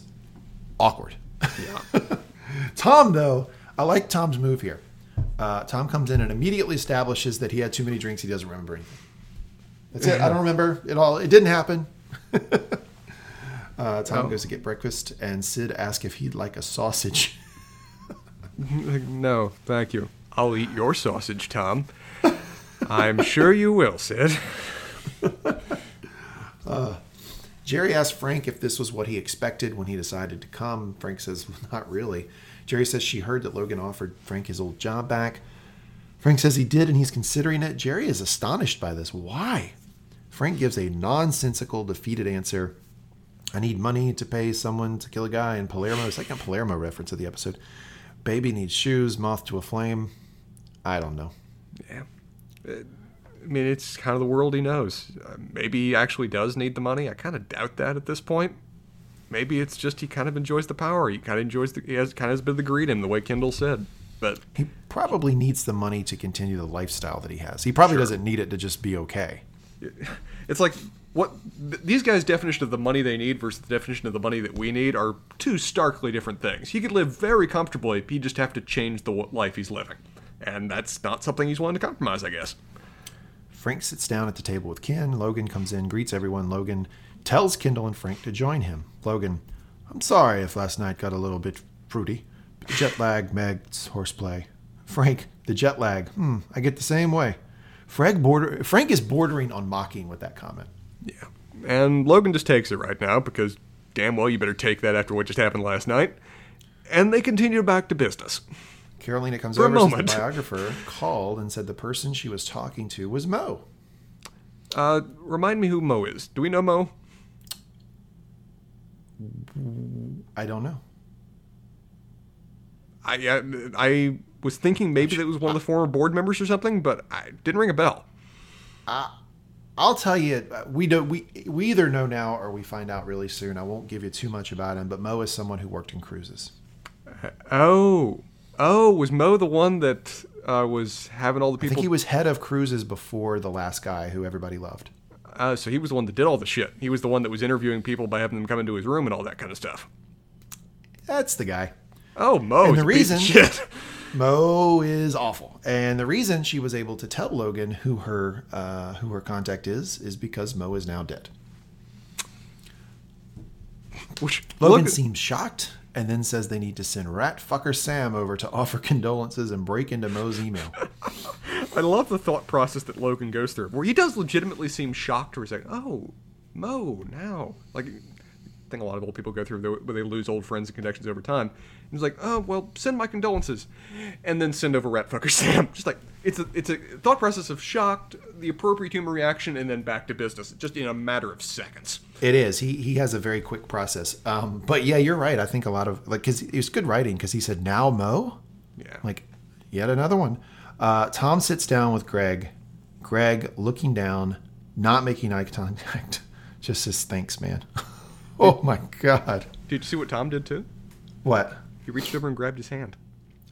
Awkward. Yeah. Tom, though, I like Tom's move here. Tom comes in and immediately establishes that he had too many drinks. He doesn't remember anything. That's it. I don't remember it all. It didn't happen. Tom goes to get breakfast, and Sid asks if he'd like a sausage. No, thank you. I'll eat your sausage, Tom. I'm sure you will, Sid. Jerry asks Frank if this was what he expected when he decided to come. Frank says, well, not really. Jerry says she heard that Logan offered Frank his old job back. Frank says he did, and he's considering it. Jerry is astonished by this. Why? Frank gives a nonsensical, defeated answer. I need money to pay someone to kill a guy in Palermo. It's like a Palermo reference of the episode. Baby needs shoes, moth to a flame. I don't know. Yeah. I mean, it's kind of the world he knows. Maybe he actually does need the money. I kind of doubt that at this point. Maybe it's just he kind of enjoys the power. He kind of enjoys the... He has kind of has a bit of the greed in him, the way Kendall said. But he probably needs the money to continue the lifestyle that he has. He probably doesn't need it to just be okay. It's like... What these guys' definition of the money they need versus the definition of the money that we need are two starkly different things. He could live very comfortably, but you just have to change the life he's living. And that's not something he's willing to compromise, I guess. Frank sits down at the table with Ken. Logan comes in, greets everyone. Logan tells Kendall and Frank to join him. Logan, I'm sorry if last night got a little bit fruity. But the jet lag, Meg, it's horseplay. Frank, the jet lag. I get the same way. Frank is bordering on mocking with that comment. Yeah, and Logan just takes it right now because damn well you better take that after what just happened last night. And they continue back to business. Carolina comes over since the biographer called and said the person she was talking to was Mo. Remind me who Mo is. Do we know Mo? I don't know. I was thinking maybe that was one of the former board members or something, but I didn't ring a bell. I'll tell you, we either know now or we find out really soon. I won't give you too much about him, but Mo is someone who worked in cruises. Oh, was Mo the one that was having all the people? I think he was head of cruises before the last guy who everybody loved. So he was the one that did all the shit. He was the one that was interviewing people by having them come into his room and all that kind of stuff. That's the guy. Oh, Mo. And the reason Mo is awful, and the reason she was able to tell Logan who her contact is because Mo is now dead. Logan seems shocked, and then says they need to send Ratfucker Sam over to offer condolences and break into Mo's email. I love the thought process that Logan goes through, where he does legitimately seem shocked, where he's like, "Oh, Mo, now," like. I think a lot of old people go through where they lose old friends and connections over time. And it's like, oh, well, send my condolences. And then send over Ratfucker Sam. Just like, it's a thought process of shocked, the appropriate human reaction, and then back to business. Just in a matter of seconds. It is. He has a very quick process. But yeah, you're right. I think a lot of, like, because it was good writing because he said, now Mo? Yeah. Like, yet another one. Tom sits down with Greg. Greg, looking down, not making eye contact, just says, thanks, man. Oh, my God. Did you see what Tom did, too? What? He reached over and grabbed his hand.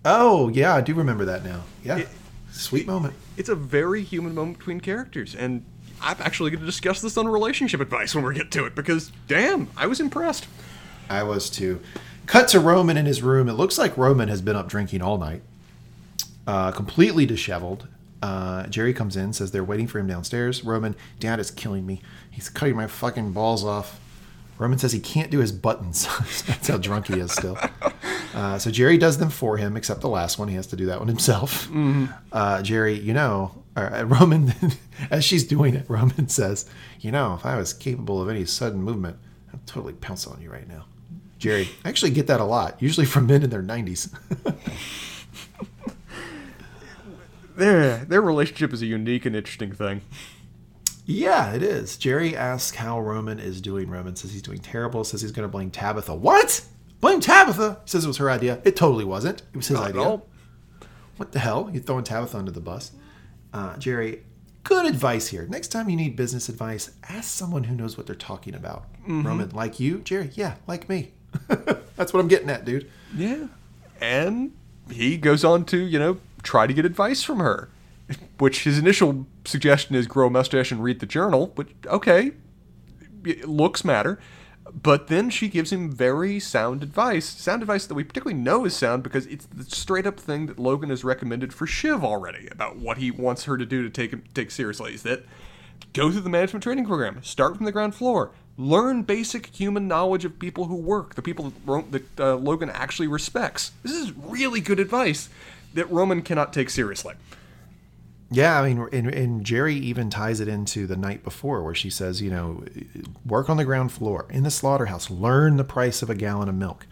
Oh, yeah. I do remember that now. Yeah. Sweet moment. It's a very human moment between characters. And I'm actually going to discuss this on relationship advice when we get to it. Because, damn, I was impressed. I was, too. Cut to Roman in his room. It looks like Roman has been up drinking all night. Completely disheveled. Jerry comes in, says they're waiting for him downstairs. Roman, Dad is killing me. He's cutting my fucking balls off. Roman says he can't do his buttons. That's how drunk he is still. So Jerry does them for him, except the last one. He has to do that one himself. Mm-hmm. Jerry, Roman, as she's doing it, Roman says, if I was capable of any sudden movement, I'd totally pounce on you right now. Jerry, I actually get that a lot, usually from men in their 90s. Their relationship is a unique and interesting thing. Yeah, it is. Jerry asks how Roman is doing. Roman says he's doing terrible, says he's going to blame Tabitha. What? Blame Tabitha? Says it was her idea. It totally wasn't. It was his idea. No. What the hell? You're throwing Tabitha under the bus. Jerry, good advice here. Next time you need business advice, ask someone who knows what they're talking about. Mm-hmm. Roman, like you? Jerry, yeah, like me. That's what I'm getting at, dude. Yeah. And he goes on to, try to get advice from her. Which his initial suggestion is grow a mustache and read the journal, which, okay, looks matter. But then she gives him very sound advice that we particularly know is sound because it's the straight-up thing that Logan has recommended for Shiv already about what he wants her to do to take seriously, is that go through the management training program, start from the ground floor, learn basic human knowledge of people who work, the people that Logan actually respects. This is really good advice that Roman cannot take seriously. Yeah, I mean, and Jerry even ties it into the night before where she says, you know, work on the ground floor, in the slaughterhouse, learn the price of a gallon of milk.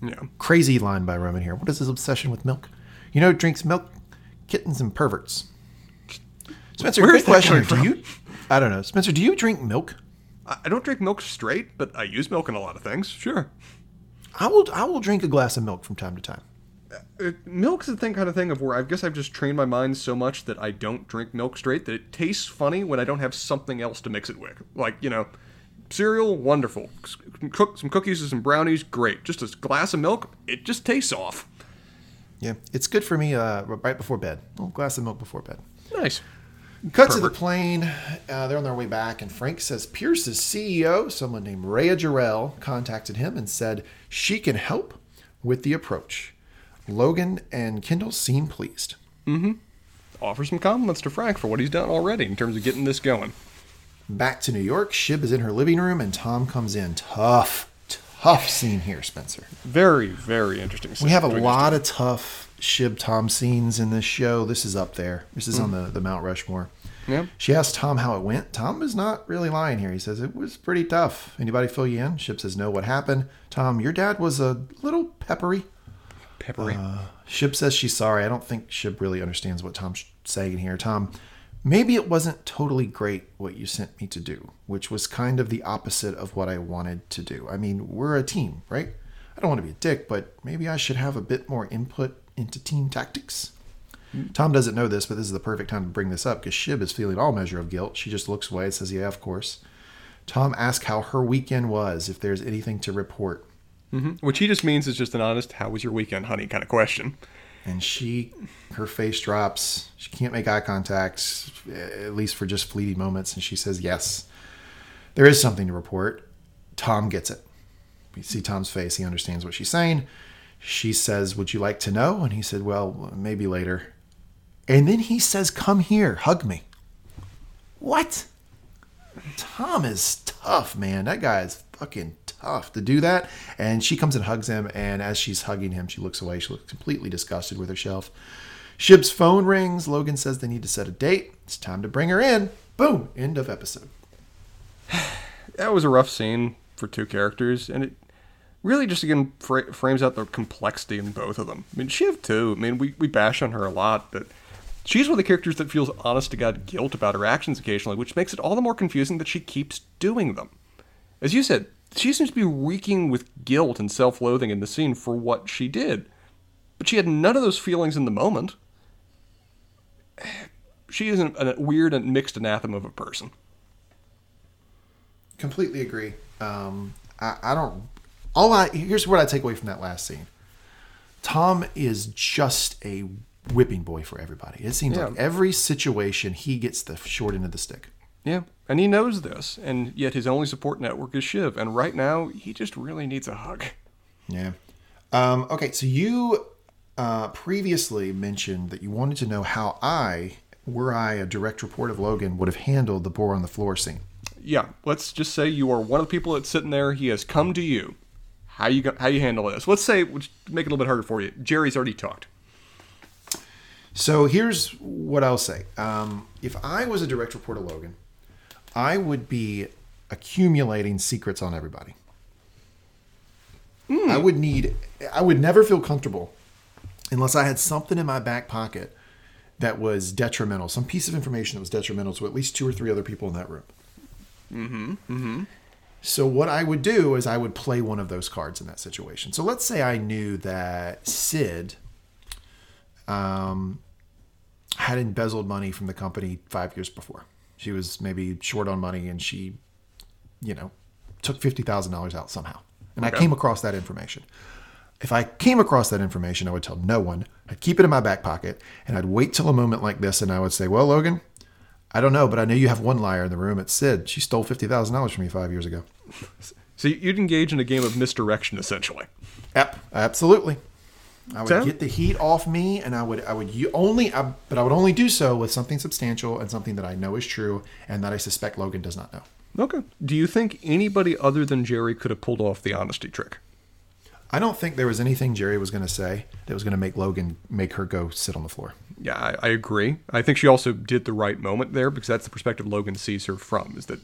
Yeah. Crazy line by Roman here. What is his obsession with milk? You know, drinks milk, kittens and perverts. Spencer, great question. I don't know. Spencer, do you drink milk? I don't drink milk straight, but I use milk in a lot of things. Sure. I will drink a glass of milk from time to time. Milk's the thing, kind of thing of where I guess I've just trained my mind so much that I don't drink milk straight that it tastes funny when I don't have something else to mix it with. Like, you know, cereal, wonderful. Cook some cookies and some brownies, great. Just a glass of milk, it just tastes off. Yeah, it's good for me right before bed. A little glass of milk before bed. Nice. Cut to the plane. They're on their way back, and Frank says Pierce's CEO, someone named Rhea Jarrell, contacted him and said she can help with the approach. Logan and Kendall seem pleased. Mm-hmm. Offer some compliments to Frank for what he's done already in terms of getting this going. Back to New York, Shib is in her living room, and Tom comes in. Tough scene here, Spencer. Very, very interesting scene. We have a lot of tough Shib-Tom scenes in this show. This is up there. This is on the Mount Rushmore. Yeah. She asks Tom how it went. Tom is not really lying here. He says, it was pretty tough. Anybody fill you in? Shib says, no, what happened? Tom, your dad was a little peppery. Shib says she's sorry. I don't think Shib really understands what Tom's saying here. Tom, maybe it wasn't totally great what you sent me to do, which was kind of the opposite of what I wanted to do. I mean, we're a team, right? I don't want to be a dick, but maybe I should have a bit more input into team tactics. Tom doesn't know this, but this is the perfect time to bring this up because Shib is feeling all measure of guilt. She just looks away and says, yeah, of course. Tom asks how her weekend was, if there's anything to report. Mm-hmm. Which he just means is just an honest, how was your weekend, honey, kind of question. And her face drops. She can't make eye contact, at least for just fleeting moments. And she says, yes, there is something to report. Tom gets it. You see Tom's face. He understands what she's saying. She says, would you like to know? And he said, well, maybe later. And then he says, come here, hug me. What? Tom is tough, man. That guy is fucking tough to do that. And she comes and hugs him, and as she's hugging him, she looks away. She looks completely disgusted with herself. Shib's phone rings. Logan says they need to set a date. It's time to bring her in. Boom. End of episode. That was a rough scene for two characters, and it really just, again, frames out the complexity in both of them. I mean, Shiv, too. I mean, we bash on her a lot, but she's one of the characters that feels honest-to-God guilt about her actions occasionally, which makes it all the more confusing that she keeps doing them. As you said, she seems to be reeking with guilt and self-loathing in the scene for what she did. But she had none of those feelings in the moment. She is a weird and mixed anathema of a person. Completely agree. Here's what I take away from that last scene. Tom is just a whipping boy for everybody. It seems like every situation he gets the short end of the stick. Yeah, and he knows this, and yet his only support network is Shiv, and right now, he just really needs a hug. Yeah. Okay, so you previously mentioned that you wanted to know how were I a direct report of Logan, would have handled the bore on the floor scene. Yeah, let's just say you are one of the people that's sitting there. He has come to you. How you handle this? Let's say, which make it a little bit harder for you, Jerry's already talked. So here's what I'll say. If I was a direct report of Logan, I would be accumulating secrets on everybody. I would never feel comfortable unless I had something in my back pocket that was detrimental, some piece of information that was detrimental to at least two or three other people in that room. Mm-hmm. Mm-hmm. So what I would do is I would play one of those cards in that situation. So let's say I knew that Sid had embezzled money from the company 5 years before. She was maybe short on money, and she, you know, took $50,000 out somehow. And okay. I came across that information. If I came across that information, I would tell no one. I'd keep it in my back pocket, and I'd wait till a moment like this, and I would say, well, Logan, I don't know, but I know you have one liar in the room. It's Sid. She stole $50,000 from you 5 years ago. So you'd engage in a game of misdirection, essentially. Yep, absolutely. I would get the heat off me, and I would only do so with something substantial and something that I know is true and that I suspect Logan does not know. Okay. Do you think anybody other than Jerry could have pulled off the honesty trick? I don't think there was anything Jerry was going to say that was going to make Logan make her go sit on the floor. Yeah, I agree. I think she also did the right moment there, because that's the perspective Logan sees her from, is that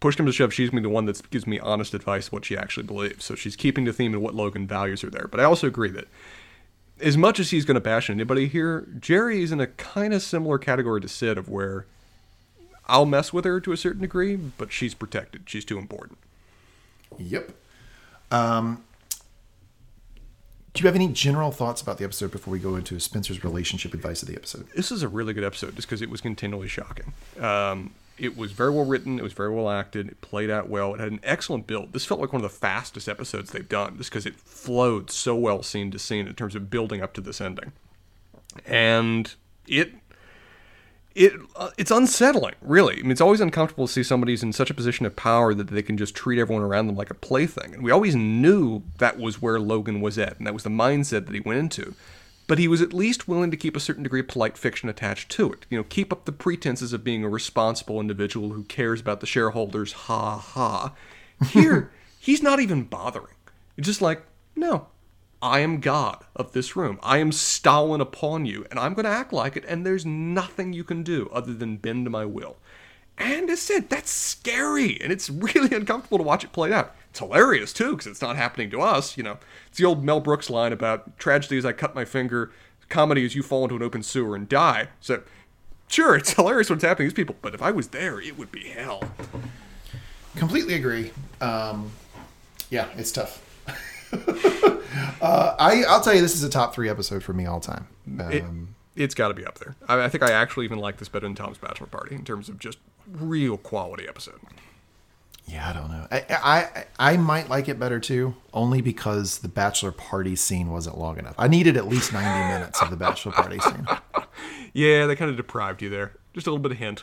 push comes to shove, she's going to be the one that gives me honest advice what she actually believes. So she's keeping the theme of what Logan values her there. But I also agree that as much as he's going to bash anybody here, Jerry is in a kind of similar category to Sid, of where I'll mess with her to a certain degree, but she's protected. She's too important. Yep. Do you have any general thoughts about the episode before we go into Spencer's relationship advice of the episode? This is a really good episode just because it was continually shocking. It was very well written. It was very well acted. It played out well. It had an excellent build. This felt like one of the fastest episodes they've done just because it flowed so well scene to scene in terms of building up to this ending. And it's unsettling, really. I mean, it's always uncomfortable to see somebody's in such a position of power that they can just treat everyone around them like a plaything. And we always knew that was where Logan was at, and that was the mindset that he went into. But he was at least willing to keep a certain degree of polite fiction attached to it. You know, keep up the pretenses of being a responsible individual who cares about the shareholders, ha ha. Here, he's not even bothering. It's just like, no, I am God of this room. I am Stalin upon you, and I'm going to act like it, and there's nothing you can do other than bend to my will. And as said, that's scary, and it's really uncomfortable to watch it play out. It's hilarious, too, because it's not happening to us, you know. It's the old Mel Brooks line about tragedy is I cut my finger, comedy is you fall into an open sewer and die. So, sure, it's hilarious what's happening to these people, but if I was there, it would be hell. Completely agree. Yeah, it's tough. I'll tell you, this is a top 3 episode for me all time. It's got to be up there. I think I actually even like this better than Tom's Bachelor Party in terms of just real quality episode. Yeah, I don't know. I might like it better, too, only because the Bachelor Party scene wasn't long enough. I needed at least 90 minutes of the Bachelor Party scene. Yeah, they kind of deprived you there. Just a little bit of hint.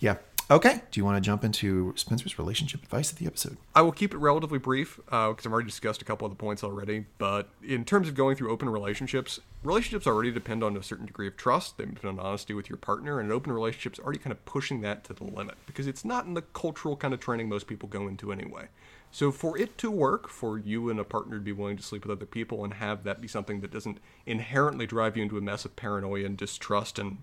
Yeah. Okay. Do you want to jump into Spencer's relationship advice of the episode? I will keep it relatively brief because I've already discussed a couple of the points already. But in terms of going through open relationships already depend on a certain degree of trust. They depend on honesty with your partner. And an open relationship's already kind of pushing that to the limit because it's not in the cultural kind of training most people go into anyway. So for it to work, for you and a partner to be willing to sleep with other people and have that be something that doesn't inherently drive you into a mess of paranoia and distrust and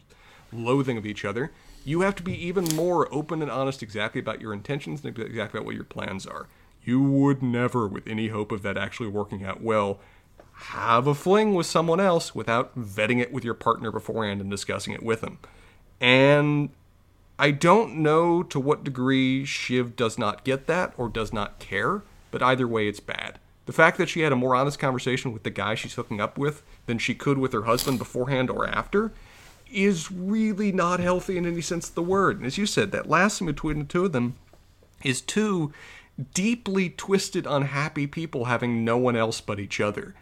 loathing of each other, you have to be even more open and honest exactly about your intentions and exactly about what your plans are. You would never, with any hope of that actually working out well, have a fling with someone else without vetting it with your partner beforehand and discussing it with them. And I don't know to what degree Shiv does not get that or does not care, but either way it's bad. The fact that she had a more honest conversation with the guy she's hooking up with than she could with her husband beforehand or after is really not healthy in any sense of the word. And as you said, that last scene between the two of them is two deeply twisted, unhappy people having no one else but each other.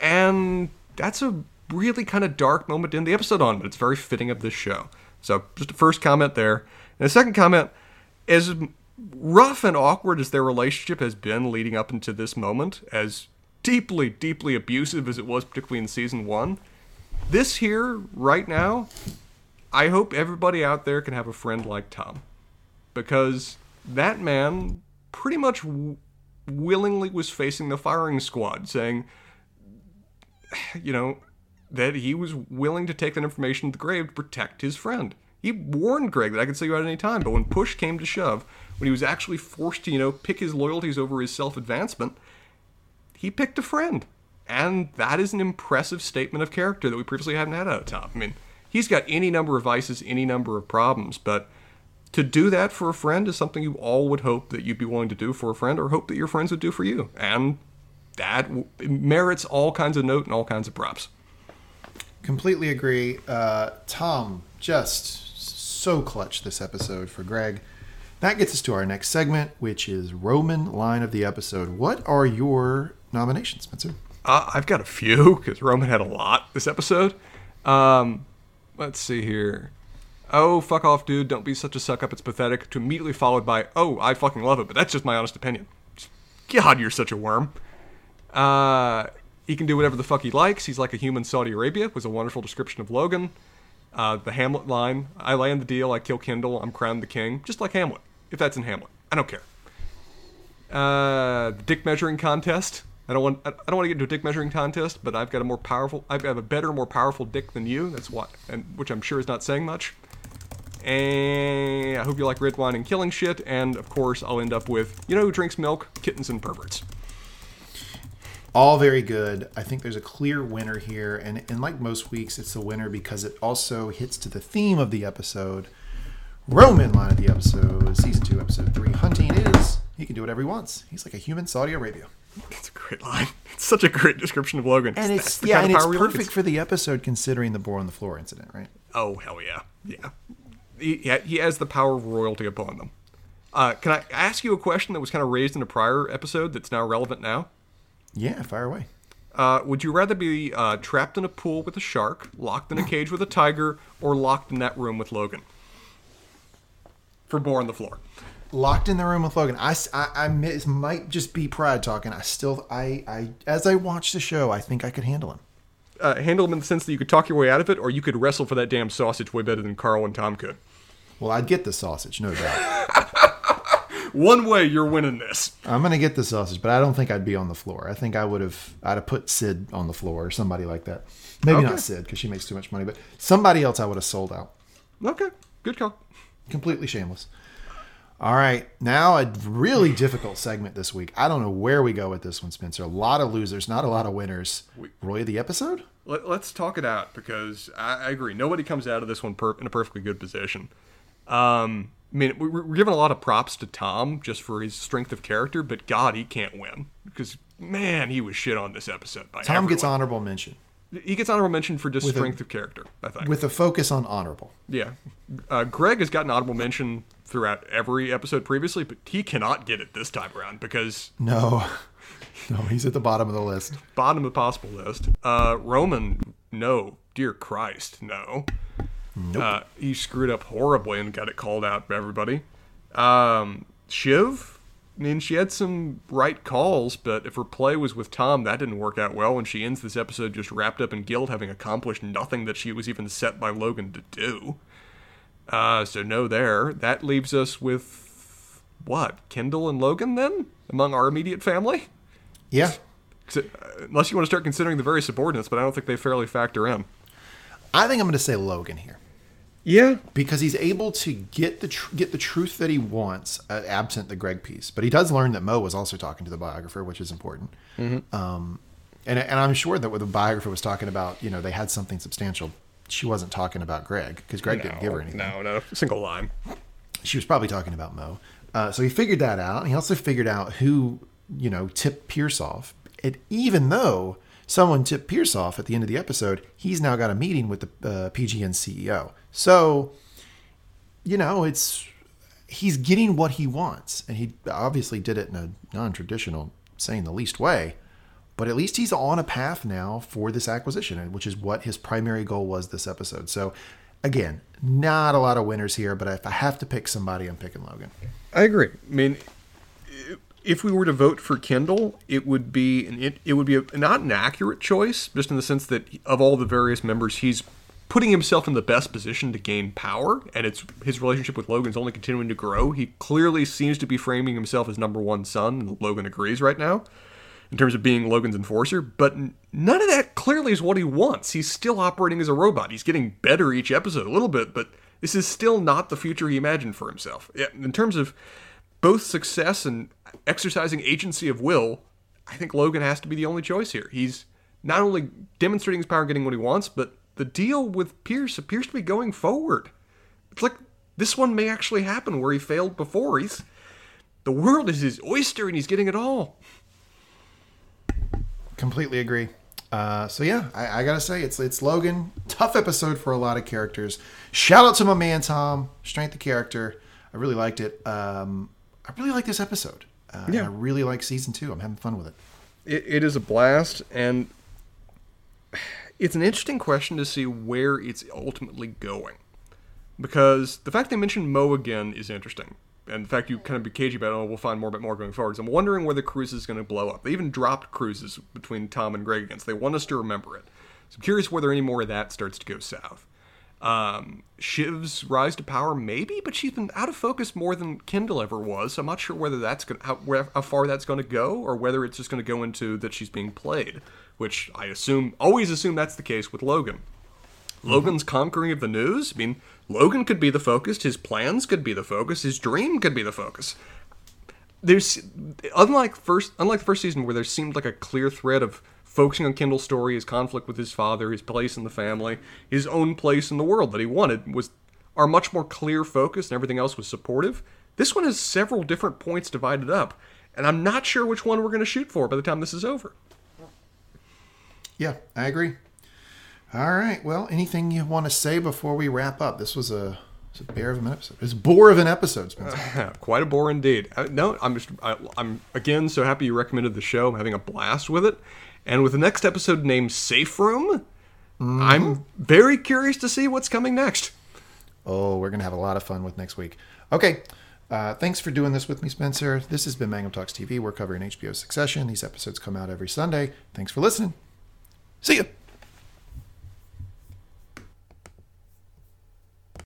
And that's a really kind of dark moment to end the episode on, but it's very fitting of this show. So just a first comment there. And a second comment, as rough and awkward as their relationship has been leading up into this moment, as deeply, deeply abusive as it was particularly in season 1, this here, right now, I hope everybody out there can have a friend like Tom. Because that man pretty much willingly was facing the firing squad, saying, you know, that he was willing to take that information to the grave to protect his friend. He warned Greg that I could see you out at any time, but when push came to shove, when he was actually forced to, you know, pick his loyalties over his self-advancement, he picked a friend. And that is an impressive statement of character that we previously hadn't had out of Tom. I mean, he's got any number of vices, any number of problems, but to do that for a friend is something you all would hope that you'd be willing to do for a friend or hope that your friends would do for you. And that merits all kinds of note and all kinds of props. Completely agree. Tom, just so clutch this episode for Greg. That gets us to our next segment, which is Roman line of the episode. What are your nominations, Spencer? I've got a few, because Roman had a lot this episode. Let's see here. Oh, fuck off, dude. Don't be such a suck-up. It's pathetic. To immediately followed by, oh, I fucking love it, but that's just my honest opinion. God, you're such a worm. He can do whatever the fuck he likes. He's like a human Saudi Arabia, was a wonderful description of Logan. The Hamlet line, I land the deal, I kill Kendall, I'm crowned the king. Just like Hamlet, if that's in Hamlet. I don't care. The dick measuring contest. I don't want to get into a dick measuring contest, but I've got a more powerful, I have a better, more powerful dick than you. That's why, and which I'm sure is not saying much. And I hope you like red wine and killing shit. And of course, I'll end up with, you know who drinks milk? Kittens and perverts. All very good. I think there's a clear winner here. And like most weeks, it's the winner because it also hits to the theme of the episode. Roman line of the episode, season 2, episode 3. Hunting is, he can do whatever he wants. He's like a human Saudi Arabia. That's a great line. It's such a great description of Logan. And it's, yeah, and it's perfect for the episode considering the boar on the floor incident, right? Oh, hell yeah. Yeah. He has the power of royalty upon them. Can I ask you a question that was kind of raised in a prior episode that's now relevant now? Yeah, fire away. Would you rather be trapped in a pool with a shark, locked in a cage with a tiger, or locked in that room with Logan? For boar on the floor. Locked in the room with Logan. It might just be pride talking. I still, as I watch the show, I think I could handle him. Handle him in the sense that you could talk your way out of it, or you could wrestle for that damn sausage way better than Carl and Tom could. Well, I'd get the sausage, no doubt. One way you're winning this. I'm going to get the sausage, but I don't think I'd be on the floor. I think I'd have put Sid on the floor or somebody like that. Maybe not Sid because she makes too much money, but somebody else I would have sold out. Okay, good call. Completely shameless. All right, now a really difficult segment this week. I don't know where we go with this one, Spencer. A lot of losers, not a lot of winners. Roy of the episode? Let's talk it out because I agree. Nobody comes out of this one in a perfectly good position. I mean, we're giving a lot of props to Tom just for his strength of character, but God, he can't win because, man, he was shit on this episode. By Tom everyone. Gets honorable mention. He gets honorable mention for just strength of character, I think. With a focus on honorable. Yeah. Greg has gotten honorable mention throughout every episode previously, but he cannot get it this time around because... No, he's at the bottom of the list. Bottom of the possible list. Roman, no. Dear Christ, no. Nope. He screwed up horribly and got it called out by everybody. Shiv... I mean, she had some right calls, but if her play was with Tom, that didn't work out well, and she ends this episode just wrapped up in guilt, having accomplished nothing that she was even set by Logan to do. So no there. That leaves us with, what, Kendall and Logan then? Among our immediate family? Yeah. Unless you want to start considering the very subordinates, but I don't think they fairly factor in. I think I'm going to say Logan here. Yeah, because he's able to get the truth that he wants, absent the Greg piece. But he does learn that Mo was also talking to the biographer, which is important. Mm-hmm. And I'm sure that what the biographer was talking about, you know, they had something substantial. She wasn't talking about Greg because Greg didn't give her anything. No, single line. She was probably talking about Mo. So he figured that out. He also figured out who, you know, tipped Pierce off. And even though someone tipped Pierce off at the end of the episode, he's now got a meeting with the PGN CEO. So, you know, he's getting what he wants. And he obviously did it in a non-traditional, saying the least way. But at least he's on a path now for this acquisition, which is what his primary goal was this episode. So, again, not a lot of winners here. But if I have to pick somebody, I'm picking Logan. I agree. I mean, if we were to vote for Kendall, it would be not an accurate choice, just in the sense that of all the various members, he's putting himself in the best position to gain power, and it's his relationship with Logan's only continuing to grow. He clearly seems to be framing himself as number one son, and Logan agrees right now, in terms of being Logan's enforcer, but none of that clearly is what he wants. He's still operating as a robot. He's getting better each episode a little bit, but this is still not the future he imagined for himself. In terms of both success and exercising agency of will, I think Logan has to be the only choice here. He's not only demonstrating his power and getting what he wants, but the deal with Pierce appears to be going forward. It's like this one may actually happen where he failed before. The world is his oyster and he's getting it all. Completely agree. So yeah, I gotta say it's Logan. Tough episode for a lot of characters. Shout out to my man Tom. Strength of character. I really liked it. I really like this episode. Yeah. I really like season 2. I'm having fun with it. It is a blast, and it's an interesting question to see where it's ultimately going, because the fact they mentioned Mo again is interesting. And in fact, you kind of be cagey about, oh, we'll find more, but more going forwards. I'm wondering where the cruise is going to blow up. They even dropped cruises between Tom and Greg against. They want us to remember it. So I'm curious whether any more of that starts to go south. Shiv's rise to power, maybe, but she's been out of focus more than Kendall ever was. So I'm not sure whether that's going how far that's going to go, or whether it's just going to go into that she's being played, which I always assume that's the case with Logan. Logan's conquering of the news. I mean, Logan could be the focus. His plans could be the focus. His dream could be the focus. There's unlike the first season, where there seemed like a clear thread of focusing on Kendall's story, his conflict with his father, his place in the family, his own place in the world that he wanted are much more clear focused, and everything else was supportive. This one has several different points divided up, and I'm not sure which one we're going to shoot for by the time this is over. Yeah, I agree. All right. Well, anything you want to say before we wrap up? This was a bear of an episode. It's a bore of an episode, Spencer. Quite a bore indeed. I'm again so happy you recommended the show. I'm having a blast with it. And with the next episode named Safe Room, I'm very curious to see what's coming next. Oh, we're going to have a lot of fun with next week. Okay. Thanks for doing this with me, Spencer. This has been Mangum Talks TV. We're covering HBO Succession. These episodes come out every Sunday. Thanks for listening. See ya.